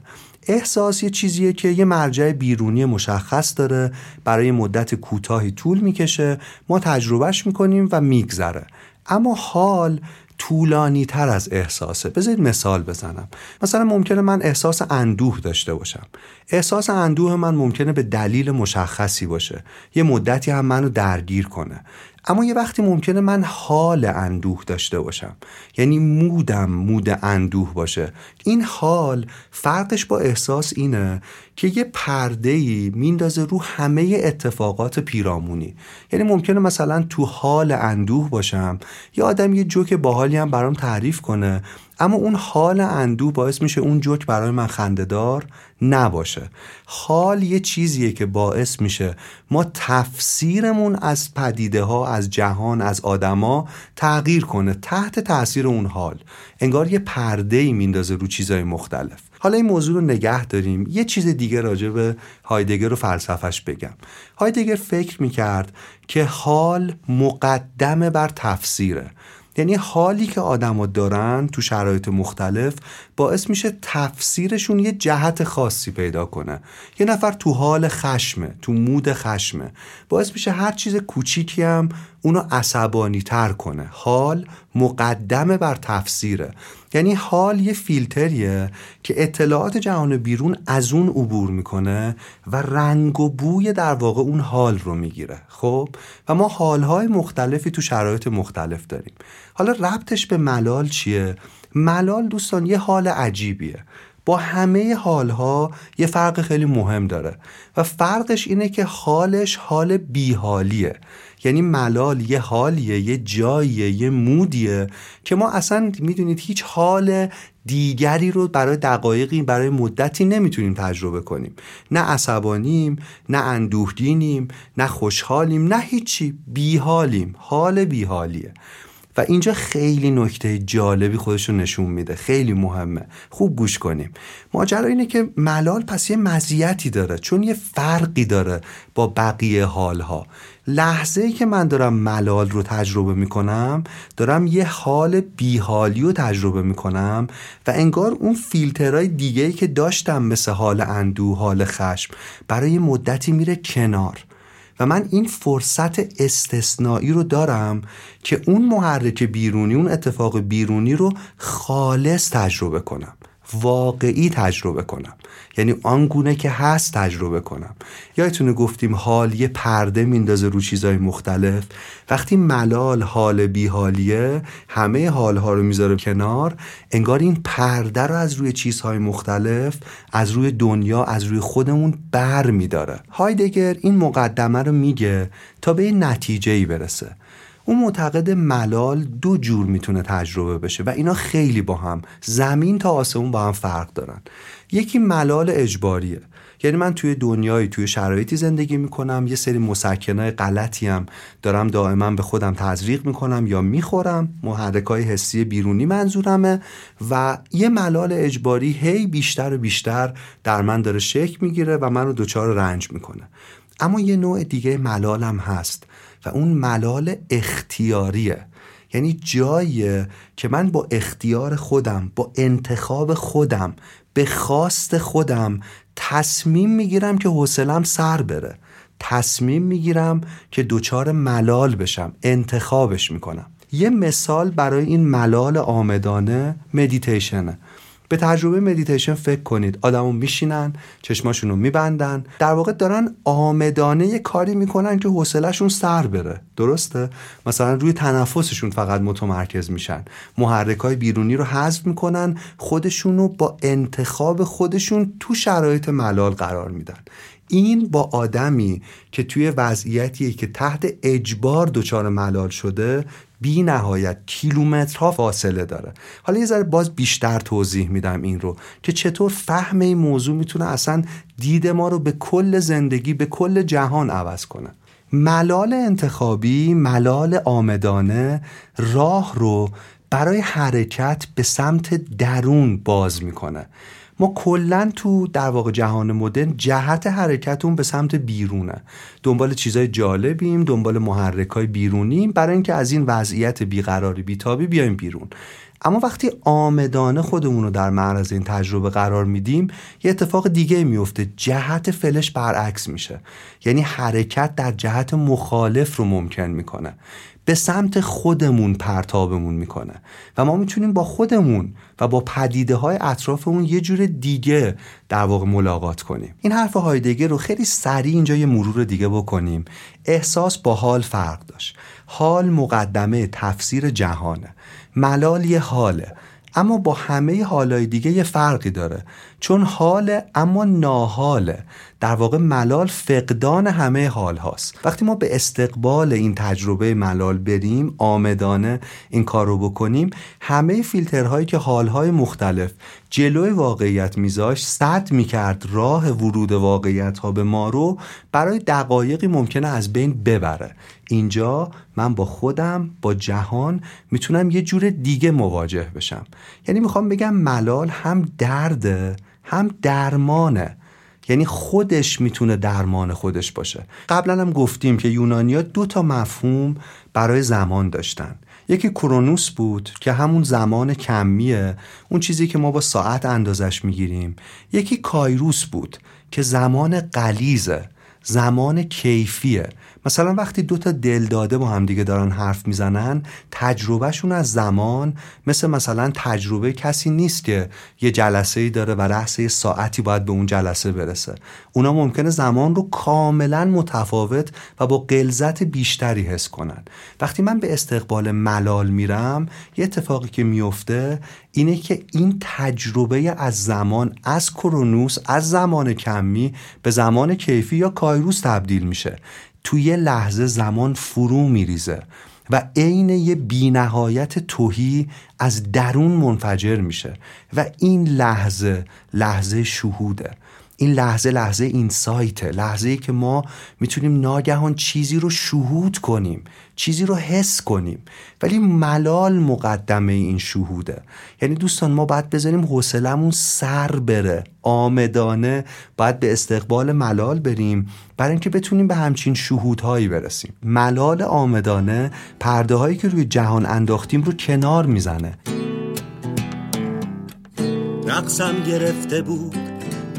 احساس یه چیزیه که یه مرجع بیرونی مشخص داره، برای مدت کوتاهی طول میکشه، ما تجربهش میکنیم و میگذره. اما حال طولانی تر از احساسه. بذارید مثال بزنم. مثلا ممکنه من احساس اندوه داشته باشم. احساس اندوه من ممکنه به دلیل مشخصی باشه، یه مدتی هم منو درگیر کنه. اما یه وقتی ممکنه من حال اندوه داشته باشم، یعنی مودم مود اندوه باشه. این حال فرقش با احساس اینه که یه پرده‌ای میندازه رو همه اتفاقات پیرامونی. یعنی ممکنه مثلا تو حال اندوه باشم، یه آدم یه جوک باحالی هم برام تعریف کنه، اما اون حال اندوه باعث میشه اون جوک برای من خنده‌دار نباشه. حال یه چیزیه که باعث میشه ما تفسیرمون از پدیده ها، از جهان، از آدما تغییر کنه تحت تاثیر اون حال. انگار یه پرده‌ای میندازه رو چیزهای مختلف. حالا این موضوع رو نگه داریم. یه چیز دیگه راجع به هایدگر و فلسفه‌اش بگم. هایدگر فکر میکرد که حال مقدمه بر تفسیره. یعنی حالی که آدم‌ها دارن تو شرایط مختلف باعث میشه تفسیرشون یه جهت خاصی پیدا کنه. یه نفر تو حال خشمه، تو مود خشمه، باعث میشه هر چیز کوچیکی هم اونو عصبانی تر کنه. حال مقدمه بر تفسیره. یعنی حال یه فیلتریه که اطلاعات جهان بیرون از اون عبور میکنه و رنگ و بوی در واقع اون حال رو میگیره. خب و ما حالهای مختلفی تو شرایط مختلف داریم. حالا ربطش به ملال چیه؟ ملال دوستان یه حال عجیبیه، با همه حالها یه فرق خیلی مهم داره و فرقش اینه که حالش حال بیحالیه. یعنی ملال یه حالیه، یه جاییه، یه مودیه که ما اصلا میدونید هیچ حال دیگری رو برای دقایقی، برای مدتی نمیتونیم تجربه کنیم. نه عصبانیم، نه اندوهگینیم، نه خوشحالیم، نه هیچی، بیحالیم. حال بیحالیه. و اینجا خیلی نکته جالبی خودش رو نشون میده، خیلی مهمه، خوب گوش کنیم. ماجرا اینه که ملال پس یه مزیتی داره، چون یه فرقی داره با بقیه حالها. لحظه‌ای که من دارم ملال رو تجربه میکنم، دارم یه حال بیحالی رو تجربه میکنم و انگار اون فیلترهای دیگه‌ای که داشتم مثل حال اندوه، حال خشم، برای مدتی میره کنار و من این فرصت استثنایی رو دارم که اون محرک بیرونی، اون اتفاق بیرونی رو خالص تجربه کنم، واقعی تجربه کنم، یعنی آنگونه که هست تجربه کنم. یادتونه گفتیم حال یه پرده میندازه رو چیزای مختلف. وقتی ملال حال بیحالیه، همه حالها رو میذاره کنار، انگار این پرده رو از روی چیزهای مختلف، از روی دنیا، از روی خودمون بر میداره. هایدگر این مقدمه رو میگه تا به نتیجه‌ای برسه. اون معتقد ملال دو جور میتونه تجربه بشه و اینا خیلی با هم، زمین تا آسمون با هم فرق دارن. یکی ملال اجباریه، یعنی من توی دنیایی، توی شرایطی زندگی میکنم، یه سری مسکنای غلطی هم دارم دائما به خودم تزریق میکنم یا میخورم، محرکای حسی بیرونی منظورمه، و یه ملال اجباری هی بیشتر و بیشتر در من داره شکل میگیره و منو دچار رنج میکنه. اما یه نوع دیگه ملال هم هست و اون ملال اختیاریه، یعنی جاییه که من با اختیار خودم، با انتخاب خودم، به خواست خودم تصمیم میگیرم که حوصله‌ام سر بره، تصمیم میگیرم که دوچار ملال بشم، انتخابش میکنم. یه مثال برای این ملال آمدانه مدیتیشنه. به تجربه مدیتیشن فکر کنید. آدمو میشینن، چشماشونو میبندن، در واقع دارن آمدانه یه کاری میکنن که حوصله‌شون سر بره، درسته؟ مثلا روی تنفسشون فقط متمرکز میشن، محرکای بیرونی رو حذف میکنن، خودشونو با انتخاب خودشون تو شرایط ملال قرار میدن. این با آدمی که توی وضعیتیه که تحت اجبار دچار ملال شده بی نهایت کیلومترها فاصله داره. حالا یه ذره باز بیشتر توضیح میدم این رو که چطور فهم این موضوع میتونه اصلا دید ما رو به کل زندگی، به کل جهان عوض کنه. ملال انتخابی، ملال آمدانه، راه رو برای حرکت به سمت درون باز میکنه. ما کلن تو در واقع جهان مدرن جهت حرکتون به سمت بیرونه، دنبال چیزای جالبیم، دنبال محرکای بیرونیم برای اینکه از این وضعیت بیقراری، بیتابی بیایم بیرون. اما وقتی آمدانه خودمون رو در معرض این تجربه قرار میدیم، یه اتفاق دیگه میفته، جهت فعلش برعکس میشه، یعنی حرکت در جهت مخالف رو ممکن میکنه، به سمت خودمون پرتابمون میکنه و ما میتونیم با خودمون و با پدیده های اطرافمون یه جور دیگه در واقع ملاقات کنیم. این حرف هایدگر رو خیلی سریع اینجا یه مرور دیگه بکنیم. احساس با حال فرق داشت. حال مقدمه تفسیر جهانه. ملال یه حاله، اما با همه حالای دیگه یه فرقی داره، چون حاله اما ناحاله. در واقع ملال فقدان همه حال هاست. وقتی ما به استقبال این تجربه ملال بریم، آمدانه این کار رو بکنیم، همه فیلترهایی که حالهای مختلف جلوی واقعیت میذاشت سد میکرد راه ورود واقعیت ها به ما رو، برای دقایقی ممکنه از بین ببره. اینجا من با خودم، با جهان میتونم یه جور دیگه مواجه بشم. یعنی میخوام بگم ملال هم درده هم درمانه، یعنی خودش میتونه درمان خودش باشه. قبلا هم گفتیم که یونانی‌ها دو تا مفهوم برای زمان داشتن. یکی کرونوس بود که همون زمان کمیه، اون چیزی که ما با ساعت اندازش میگیریم. یکی کایروس بود که زمان غلیظه، زمان کیفیه. مثلا وقتی دو تا دلداده با هم دیگه دارن حرف میزنن، تجربهشون از زمان مثل مثلا تجربه کسی نیست که یه جلسه‌ای داره و رأس یه ساعتی باید به اون جلسه برسه. اونا ممکنه زمان رو کاملا متفاوت و با غلظت بیشتری حس کنن. وقتی من به استقبال ملال میرم، یه اتفاقی که میفته اینه که این تجربه از زمان، از کرونوس، از زمان کمی به زمان کیفی یا کایروس تبدیل میشه. توی لحظه زمان فرو میریزه و عین یه بینهایت تهی از درون منفجر میشه و این لحظه لحظه شهوده. این لحظه لحظه اینسایت، لحظه‌ای که ما میتونیم ناگهان چیزی رو شهود کنیم، چیزی رو حس کنیم، ولی ملال مقدمه این شهوده. یعنی دوستان ما باید بزنیم حوصله‌مون سر بره، آمدانه باید به استقبال ملال بریم برای اینکه بتونیم به همچین شهودهایی برسیم. ملال آمدانه پرده‌هایی که روی جهان انداختیم رو کنار میزنه. رقصم گرفته بود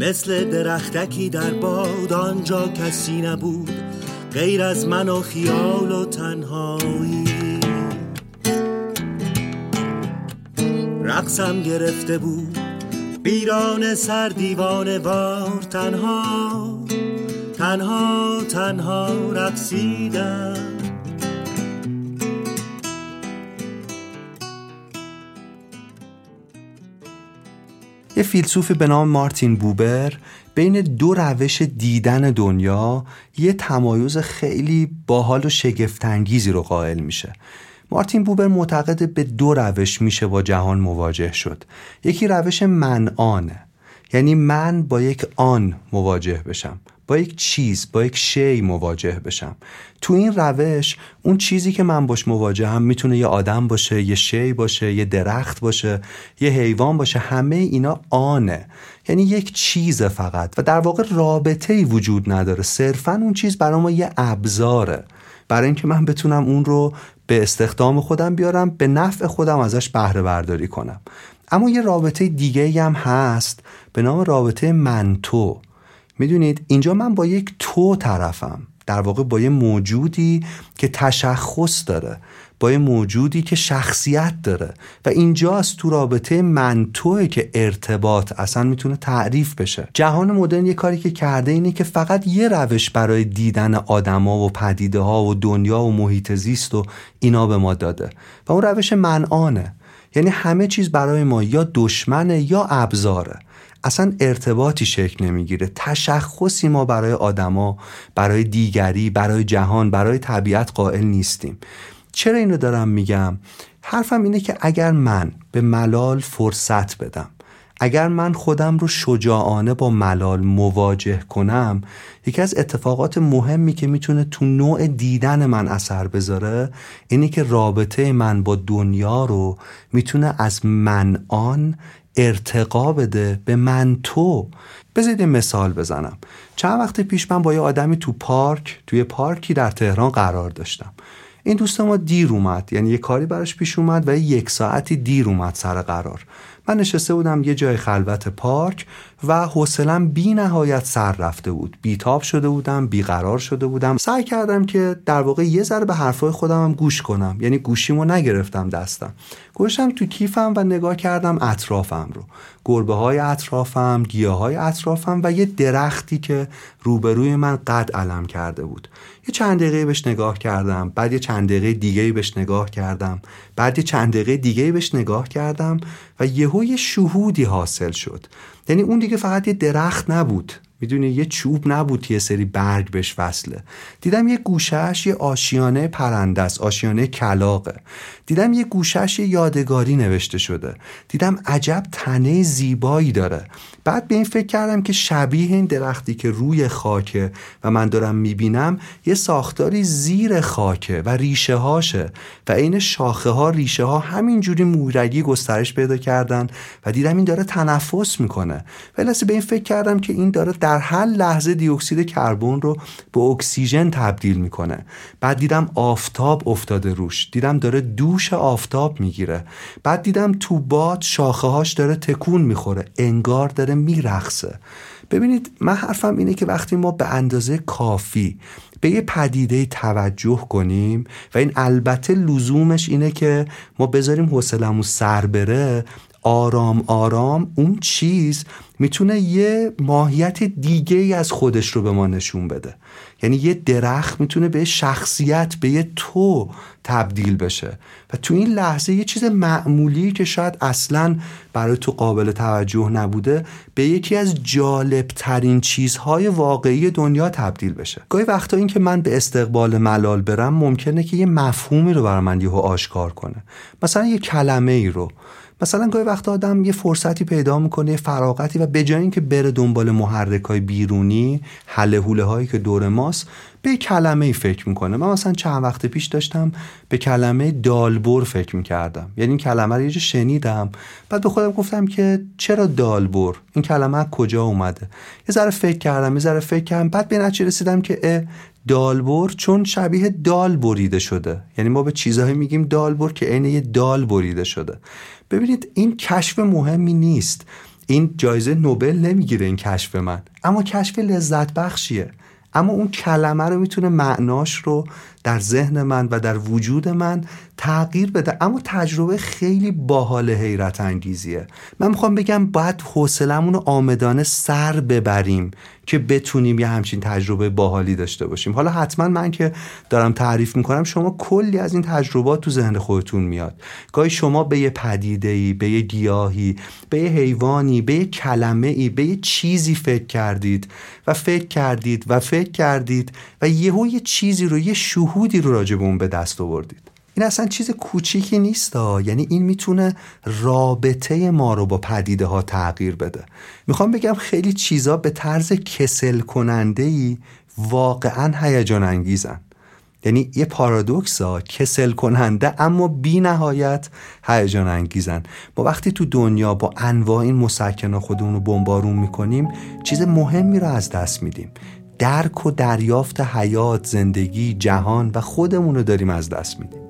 مثل درختکی در باد، آنجا کسی نبود غیر از من و خیال و تنهایی. رقصم گرفته بود بیران سر دیوانه وار، تنها تنها تنها رقصیدم. یه فیلسوفی به نام مارتین بوبر بین دو روش دیدن دنیا یه تمایز خیلی باحال و شگفت‌انگیزی رو قائل میشه. مارتین بوبر معتقد به دو روش میشه با جهان مواجه شد. یکی روش من آنه، یعنی من با یک آن مواجه بشم، با یک چیز، با یک شی مواجه بشم. تو این روش اون چیزی که من باش مواجهم میتونه یه آدم باشه، یه شی باشه، یه درخت باشه، یه حیوان باشه. همه اینا آنه، یعنی یک چیز فقط و در واقع رابطه‌ای وجود نداره. صرفاً اون چیز برای ما یه ابزاره برای اینکه من بتونم اون رو به استخدام خودم بیارم، به نفع خودم ازش بهره برداری کنم. اما یه رابطه دیگه‌ای هم هست به نام رابطه من تو. میدونید اینجا من با یک تو طرفم، در واقع با یه موجودی که تشخص داره، با یه موجودی که شخصیت داره و اینجاست تو رابطه من توئه که ارتباط اصلا میتونه تعریف بشه. جهان مدرن یه کاری که کرده اینه که فقط یه روش برای دیدن آدما و پدیده ها و دنیا و محیط زیست و اینا به ما داده و اون روش من آنه، یعنی همه چیز برای ما یا دشمنه یا ابزاره، اصلا ارتباطی شکل نمیگیره، تشخصی ما برای آدما، برای دیگری، برای جهان، برای طبیعت قائل نیستیم. چرا اینو دارم میگم؟ حرفم اینه که اگر من به ملال فرصت بدم، اگر من خودم رو شجاعانه با ملال مواجه کنم، یکی از اتفاقات مهمی که میتونه تو نوع دیدن من اثر بذاره اینه که رابطه من با دنیا رو میتونه از من آن ارتقا بده به من تو. بذارید مثال بزنم. چند وقت پیش من با یه آدمی تو پارک، توی پارکی در تهران قرار داشتم. این دوست ما دیر اومد، یعنی یه کاری براش پیش اومد و یک ساعتی دیر اومد سر قرار. من نشسته بودم یه جای خلوت پارک و حوصله‌ام بی نهایت سر رفته بود، بیتاب شده بودم، بیقرار شده بودم. سعی کردم که در واقع یه ذره به حرفای خودم هم گوش کنم، یعنی گوشیمو نگرفتم دستم، گوشم تو کیفم و نگاه کردم اطرافم رو، گربه‌های اطرافم، گیاهای اطرافم و یه درختی که روبروی من قد علم کرده بود. یه چند دقیقه بهش نگاه کردم، بعد یه چند دقیقه دیگه بهش نگاه کردم، بعد یه چند دقیقه دیگه بهش نگاه کردم و یهو یه شهودی حاصل شد. یعنی اون دیگه فقط یه درخت نبود، میدونی، یه چوب نبود، یه سری برگ بهش وصله. دیدم یه گوشهش یه آشیانه پرنده است، آشیانه کلاغه. دیدم یه گوشهش یه یادگاری نوشته شده. دیدم عجب تنه زیبایی داره. بعد به این فکر کردم که شبیه این درختی که روی خاکه و من دارم میبینم یه ساختاری زیر خاکه و ریشه هاشه و این شاخه ها، ریشه ها همینجوری مورگی گسترش پیدا کردن و دیدم این داره تنفس میکنه. ولی به این فکر کردم که این داره در هر لحظه دی اکسید کربن رو به اکسیژن تبدیل میکنه. بعد دیدم آفتاب افتاده روش، دیدم داره دوش آفتاب میگیره. بعد دیدم تو باد شاخه هاش داره تکون میخوره، انگار داره میرقصه. ببینید من حرفم اینه که وقتی ما به اندازه کافی به یه پدیده توجه کنیم و این البته لزومش اینه که ما بذاریم حوصله‌مون سر بره، آرام آرام اون چیز میتونه یه ماهیت دیگه ای از خودش رو به ما نشون بده. یعنی یه درخت میتونه به شخصیت، به یه تو تبدیل بشه و تو این لحظه یه چیز معمولی که شاید اصلاً برای تو قابل توجه نبوده به یکی از جالبترین چیزهای واقعی دنیا تبدیل بشه. گاهی وقتا این که من به استقبال ملال برم ممکنه که یه مفهومی رو برای من یهو آشکار کنه، مثلا یه کلمه ای رو. مثلا گاهی وقتا آدم یه فرصتی پیدا میکنه، فراغتی، و به جای اینکه بره دنبال محرک‌های بیرونی، هله هوله هایی که دور ماست، به کلمه‌ای فکر میکنه. من مثلا چند وقت پیش داشتم به کلمه دالبور فکر میکردم، یعنی این کلمه رو یه جا شنیدم، بعد به خودم گفتم که چرا دالبور، این کلمه از کجا اومده؟ یه ذره فکر کردم، یه ذره فکر کردم، بعد به نتیجه رسیدم که اه دالبور چون شبیه دال بریده شده، یعنی ما به چیزایی میگیم دالبور که عین یه دال بریده شده. ببینید این کشف مهمی نیست، این جایزه نوبل نمیگیره این کشف من، اما کشف لذت بخشیه. اما اون کلمه رو میتونه معناش رو در ذهن من و در وجود من تغییر بده، اما تجربه خیلی باحال، حیرت انگیزیه. من میخوام بگم باید حوصلمون رو آمدانه سر ببریم که بتونیم یه همچین تجربه باحالی داشته باشیم. حالا حتما من که دارم تعریف میکنم، شما کلی از این تجربات تو ذهن خودتون میاد. گاهی شما به یه پدیده‌ای، به یه گیاهی، به یه حیوانی، به یه کلمه‌ای، به یه چیزی فکر کردید و فکر کردید و فکر کردید و یهو یه چیزی رو، یه شهودی رو راجع به اون به دست آوردید. این اصلا چیز کوچیکی نیست ها. یعنی این میتونه رابطه ما رو با پدیده ها تغییر بده. میخوام بگم خیلی چیزا به طرز کسل کننده‌ای واقعا هیجان انگیزن. یعنی یه پارادوکس ها، کسل کننده اما بی نهایت هیجان انگیزن. ما وقتی تو دنیا با انواع این مسکن‌ها خودمون رو بمبارون میکنیم، چیز مهمی رو از دست میدیم. درک و دریافت حیات، زندگی، جهان و خودمون رو داریم از دست میدیم.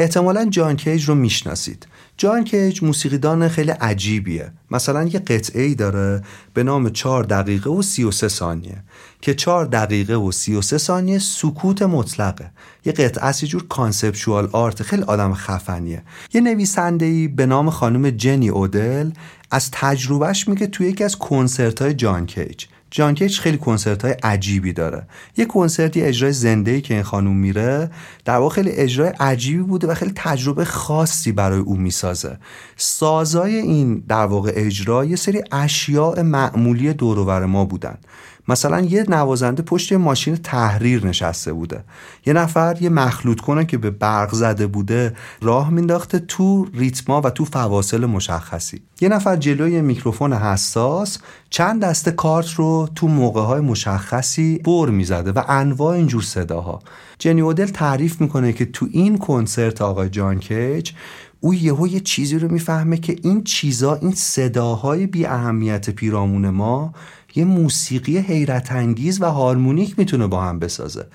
احتمالاً جان کیج رو میشناسید. جان کیج موسیقیدان خیلی عجیبیه. مثلا یه قطعه‌ای داره به نام چهار دقیقه و سی و سه ثانیه که چهار دقیقه و سی و سه ثانیه سکوت مطلقه. یه قطعه از یه جور کانسپچوال آرت، خیلی آدم خفنیه. یه نویسنده‌ای به نام خانم جنی اودل از تجربهش میگه توی یکی از کنسرت‌های جان کیج. جان کیج خیلی کنسرت‌های عجیبی داره. یه کنسرتی اجرای زنده‌ای که این خانم میره، در واقع خیلی اجرای عجیبی بوده و خیلی تجربه خاصی برای او میسازه. سازای این در واقع اجرا یه سری اشیاء معمولی دور و بر ما بودن. مثلا یه نوازنده پشت ماشین تحریر نشسته بوده، یه نفر یه مخلوط کنه که به برق زده بوده راه مینداخته تو ریتما و تو فواصل مشخصی، یه نفر جلوی میکروفون حساس چند دسته کارت رو تو موقع‌های مشخصی بر میزده و انواع اینجور صداها. جنی اودل تعریف میکنه که تو این کنسرت آقای جان کیج او یهو یه چیزی رو میفهمه که این چیزا، این صداهای بی اهمیت پیرامون ما، یه موسیقی حیرت انگیز و هارمونیک میتونه با هم بسازه.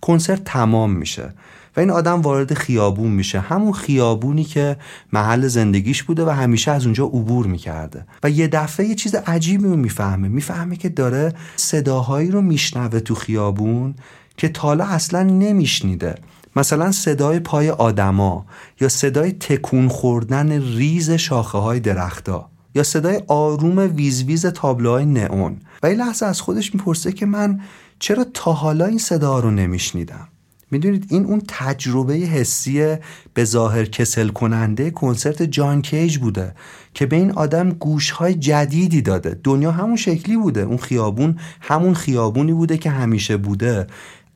کنسرت تمام میشه و این آدم وارد خیابون میشه، همون خیابونی که محل زندگیش بوده و همیشه از اونجا عبور میکرده، و یه دفعه یه چیز عجیبی رو میفهمه. میفهمه که داره صداهایی رو میشنوه تو خیابون که تا حالا اصلا نمیشنیده، مثلا صدای پای آدما، یا صدای تکون خوردن ریز شاخه‌های درخت‌ها، یا صدای آروم ویزویز تابلوهای نئون. و این لحظه از خودش میپرسه که من چرا تا حالا این صدا رو نمیشنیدم؟ میدونید این اون تجربه حسی به ظاهر کسل کننده کنسرت جان کیج بوده که به این آدم گوشهای جدیدی داده. دنیا همون شکلی بوده، اون خیابون همون خیابونی بوده که همیشه بوده،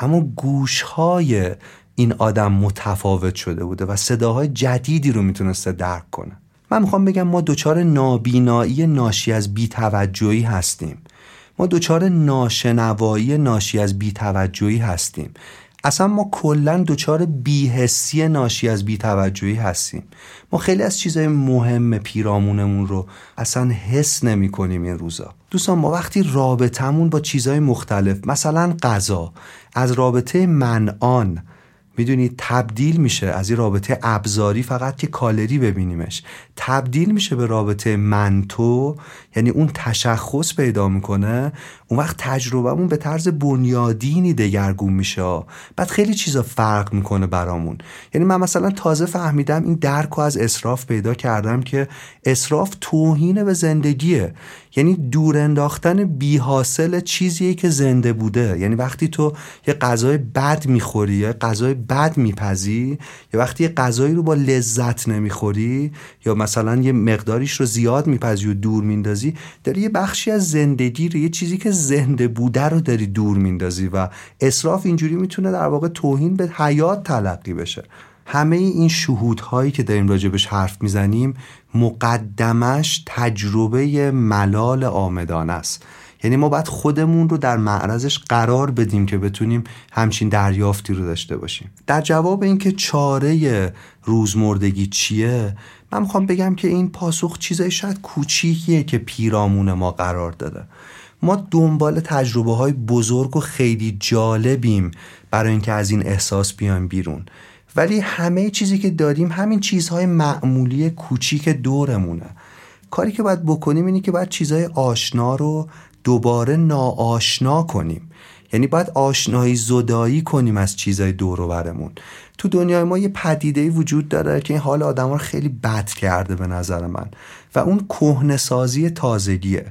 اما گوشهای این آدم متفاوت شده بوده و صداهای جدیدی رو میتونسته درک کنه. من میخوام بگم ما دوچار نابینایی ناشی از بی‌توجهی هستیم، ما دوچار ناشنوایی ناشی از بی‌توجهی هستیم، اصلا ما کلن دوچار بی‌حسی ناشی از بی‌توجهی هستیم. ما خیلی از چیزهای مهم پیرامونمون رو اصلا حس نمی کنیم این روزا. دوستان ما وقتی رابطمون با چیزهای مختلف، مثلا غذا، از رابطه من آن میدونی تبدیل میشه از این رابطه ابزاری فقط که کالری ببینیمش، تبدیل میشه به رابطه من تو، یعنی اون تشخص پیدا میکنه. اون وقت تجربهمون به طرز بنیادینی دگرگون میشه، بعد خیلی چیزا فرق میکنه برامون. یعنی من مثلا تازه فهمیدم، این درکو از اسراف پیدا کردم که اسراف توهین به زندگیه، یعنی دور انداختن بی حاصل چیزیه که زنده بوده. یعنی وقتی تو یه غذای بد میخوری، یه غذای بد میپزی، یا وقتی یه غذایی رو با لذت نمیخوری، یا مثلا یه مقداریش رو زیاد میپزی و دور میندازی، داری یه بخشی از زندگی رو، یه چیزی که زنده بوده رو داری دور میندازی. و اسراف اینجوری میتونه در واقع توهین به حیات تلقی بشه. همه این شهودهایی که داریم راجبش حرف میزنیم، مقدمش تجربه ملال آمدانه است. یعنی ما باید خودمون رو در معرضش قرار بدیم که بتونیم همچین دریافتی رو داشته باشیم. در جواب این که چاره روزمردگی چیه، من میخوام بگم که این پاسخ چیزای شاید کوچیکیه که پیرامون ما قرار داده. ما دنبال تجربه های بزرگ و خیلی جالبیم برای اینکه از این احساس بیایم بیرون، ولی همه چیزی که داریم همین چیزهای معمولی کوچیک دورمونه. کاری که باید بکنیم اینه که باید چیزهای آشنا رو دوباره ناآشنا کنیم. یعنی باید آشنایی زدایی کنیم از چیزهای دور و برمون. تو دنیای ما یه پدیده‌ای وجود داره که این حال آدم‌ها رو خیلی بد کرده به نظر من، و اون کهنه‌سازی تازگیه.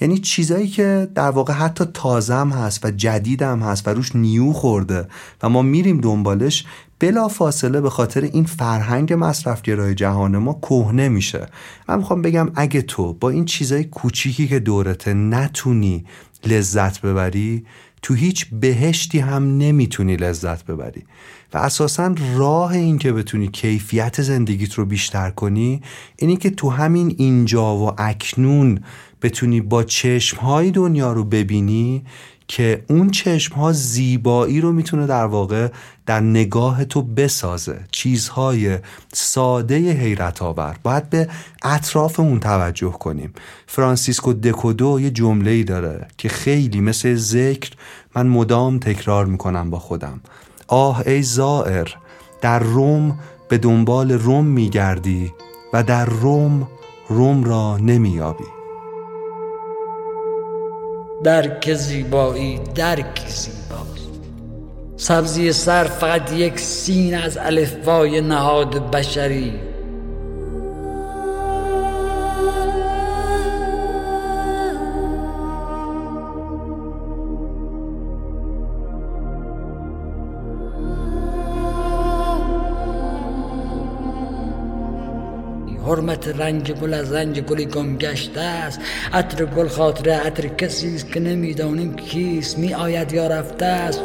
یعنی چیزایی که در واقع حتی تازم هست و جدیدم هست و روش نیو خورده و ما میریم دنبالش، بلا فاصله به خاطر این فرهنگ مصرفگرای جهان ما کهنه میشه. من میخوام بگم اگه تو با این چیزای کوچیکی که دورته نتونی لذت ببری، تو هیچ بهشتی هم نمیتونی لذت ببری. و اساساً راه این که بتونی کیفیت زندگیت رو بیشتر کنی، اینی که تو همین اینجا و اکنون بتونی با چشمهای دنیا رو ببینی که اون چشمها زیبایی رو میتونه در واقع در نگاه تو بسازه. چیزهای ساده حیرت آور. باید به اطرافمون توجه کنیم. فرانسیسکو دکودو یه جمله‌ای داره که خیلی مثل ذکر من مدام تکرار میکنم با خودم: آه ای زائر، در روم به دنبال روم میگردی و در روم روم را نمییابی. درک زیبایی درک زیباست. سبزی سر فقط یک سین از الفبای نهاد بشری. حرمت رنگ گل از رنگ گلی گم گشته است. عطر گل خاطره عطر کسی است که نمیدانیم کیست، می آید یا رفته است.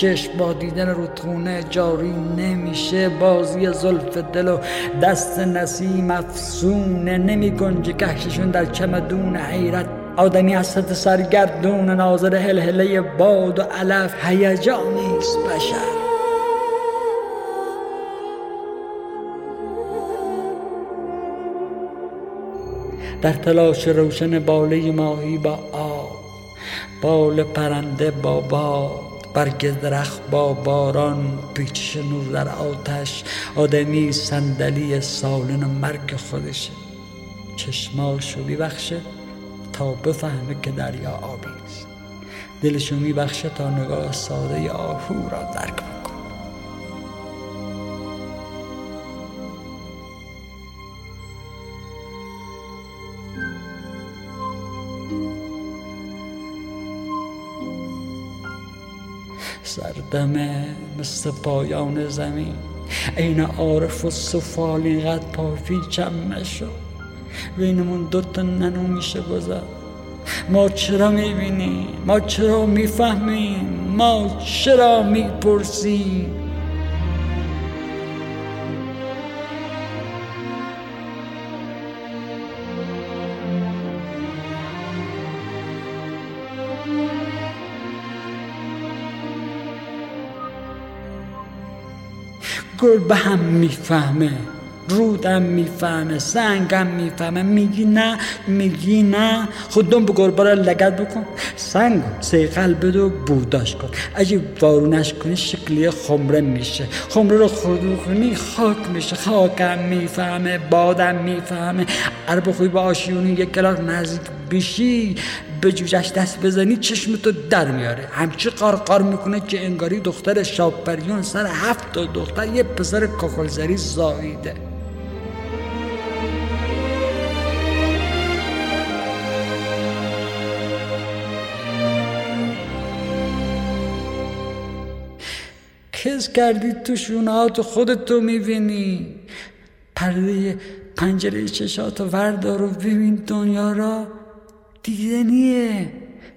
چشم با دیدن رودخونه جاری نمیشه. بازی زلف دل و دست نسیم افسونه. نمیگنجه کهششون در چمدون حیرت. آدمی حسرت سرگردون، ناظر هلهله باد و علف. هیجانی است بشر. در تلاش روشن باله ماهی با آب، بال پرنده با باد، برگ درخت با باران، پیچش نور در آتش. آدمی صندلی سالن مرگ خودشه. چشماشو میبخشه تا بفهمه که دریا آبی است. دلشو میبخشه تا نگاه ساده آهو را درک کنه. سردمه مثل پایان زمین، این عارف و سفالی قد پافی چمه شد بینمون دوتا ننو میشه گذر. ما چرا میبینیم؟ ما چرا میفهمیم؟ ما چرا میپرسیم؟ گل به هم میفهمه، رودم میفهمه، سنگم میفهمه. میگی نه، میگی نه، خودم به گربه را لگد بکن، سنگ سیقل بده و بوداش کن. اگه وارونش کنی شکلی خمره میشه، خمره رو خودو کنی خاک میشه. خاکم میفهمه، بادم میفهمه. عرب خوی با آشیونی یک کلار نزدیک بشی، به جوجش دست بزنی چشمتو در میاره. همچی قارقار میکنه که انگاری دختر شاپریون سر هفت تا دختر یه پسر کاخلزری زاییده. کس کردی تو شونهاتو خودتو میبینی. پرده پنجره چشاتو وردارو ببین. دنیا را دیدنیه،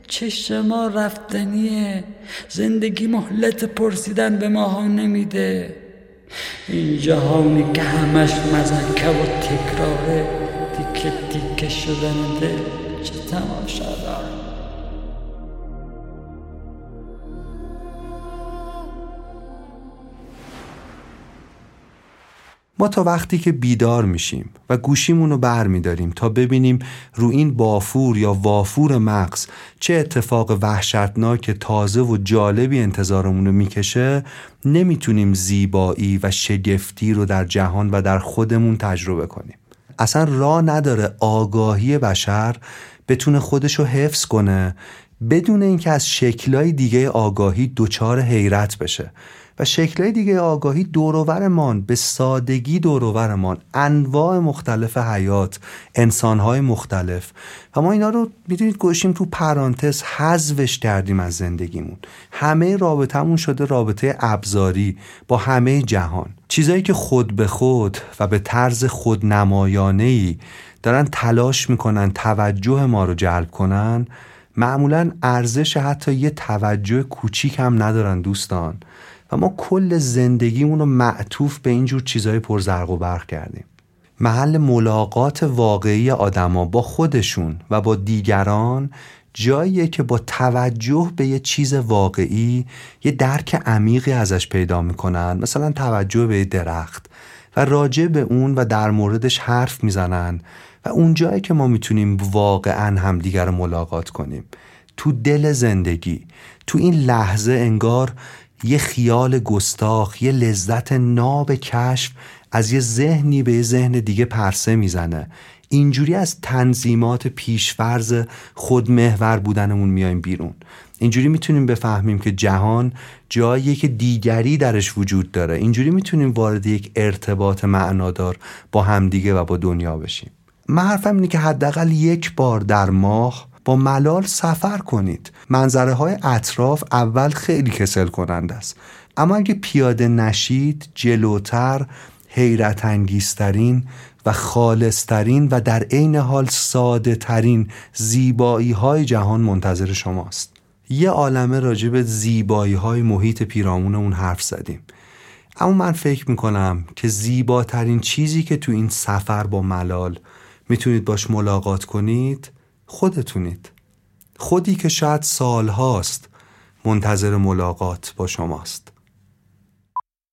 چشم ما رفتنیه. زندگی مهلت پرسیدن به ما ها نمیده. این جهانی که همش مزنکه و تکراره، تیکه تیکه شدن دل چه تماشا داره. ما تا وقتی که بیدار میشیم و گوشیمونو بر میداریم تا ببینیم رو این بافور یا وافور مغز چه اتفاق وحشتناک تازه و جالبی انتظارمونو میکشه، نمیتونیم زیبایی و شگفتی رو در جهان و در خودمون تجربه کنیم. اصلا راه نداره آگاهی بشر بتونه خودشو حفظ کنه بدون اینکه از شکلای دیگه آگاهی دچار حیرت بشه. و شکل‌های دیگه آگاهی دوروبرمان، به سادگی دوروبرمان، انواع مختلف حیات، انسان‌های مختلف، و ما اینا رو می‌دونید گوشیم تو پرانتز حذفش کردیم از زندگیمون. همه رابطه‌مون شده رابطه ابزاری با همه جهان. چیزایی که خود به خود و به طرز خودنمایانه‌ای دارن تلاش می‌کنن توجه ما رو جلب کنن، معمولاً ارزش حتی یه توجه کوچیک هم ندارن دوستان. و ما کل زندگیمون رو معطوف به اینجور چیزای پرزرق و برق کردیم. محل ملاقات واقعی آدما با خودشون و با دیگران جاییه که با توجه به یه چیز واقعی یه درک عمیقی ازش پیدا میکنن. مثلا توجه به درخت و راجع به اون و در موردش حرف میزنن و اون جایی که ما میتونیم واقعا هم دیگر رو ملاقات کنیم، تو دل زندگی، تو این لحظه. انگار یه خیال گستاخ، یه لذت ناب کشف از یه ذهنی به یه ذهن دیگه پرسه میزنه. اینجوری از تنظیمات پیشفرض خودمحور بودنمون میایم بیرون. اینجوری میتونیم بفهمیم که جهان جاییه که دیگری درش وجود داره. اینجوری میتونیم وارد یک ارتباط معنادار با همدیگه و با دنیا بشیم. من حرفم اینه که حداقل یک بار در ماه با ملال سفر کنید. منظره های اطراف اول خیلی کسل کننده است، اما اگه پیاده نشید، جلوتر حیرت انگیزترین و خالصترین و در عین حال ساده ترین زیبایی های جهان منتظر شماست. یه عالمه راجع به زیبایی های محیط پیرامونمون حرف زدیم، اما من فکر میکنم که زیباترین چیزی که تو این سفر با ملال میتونید باش ملاقات کنید خودتونید. خودی که شاید سالهاست منتظر ملاقات با شماست.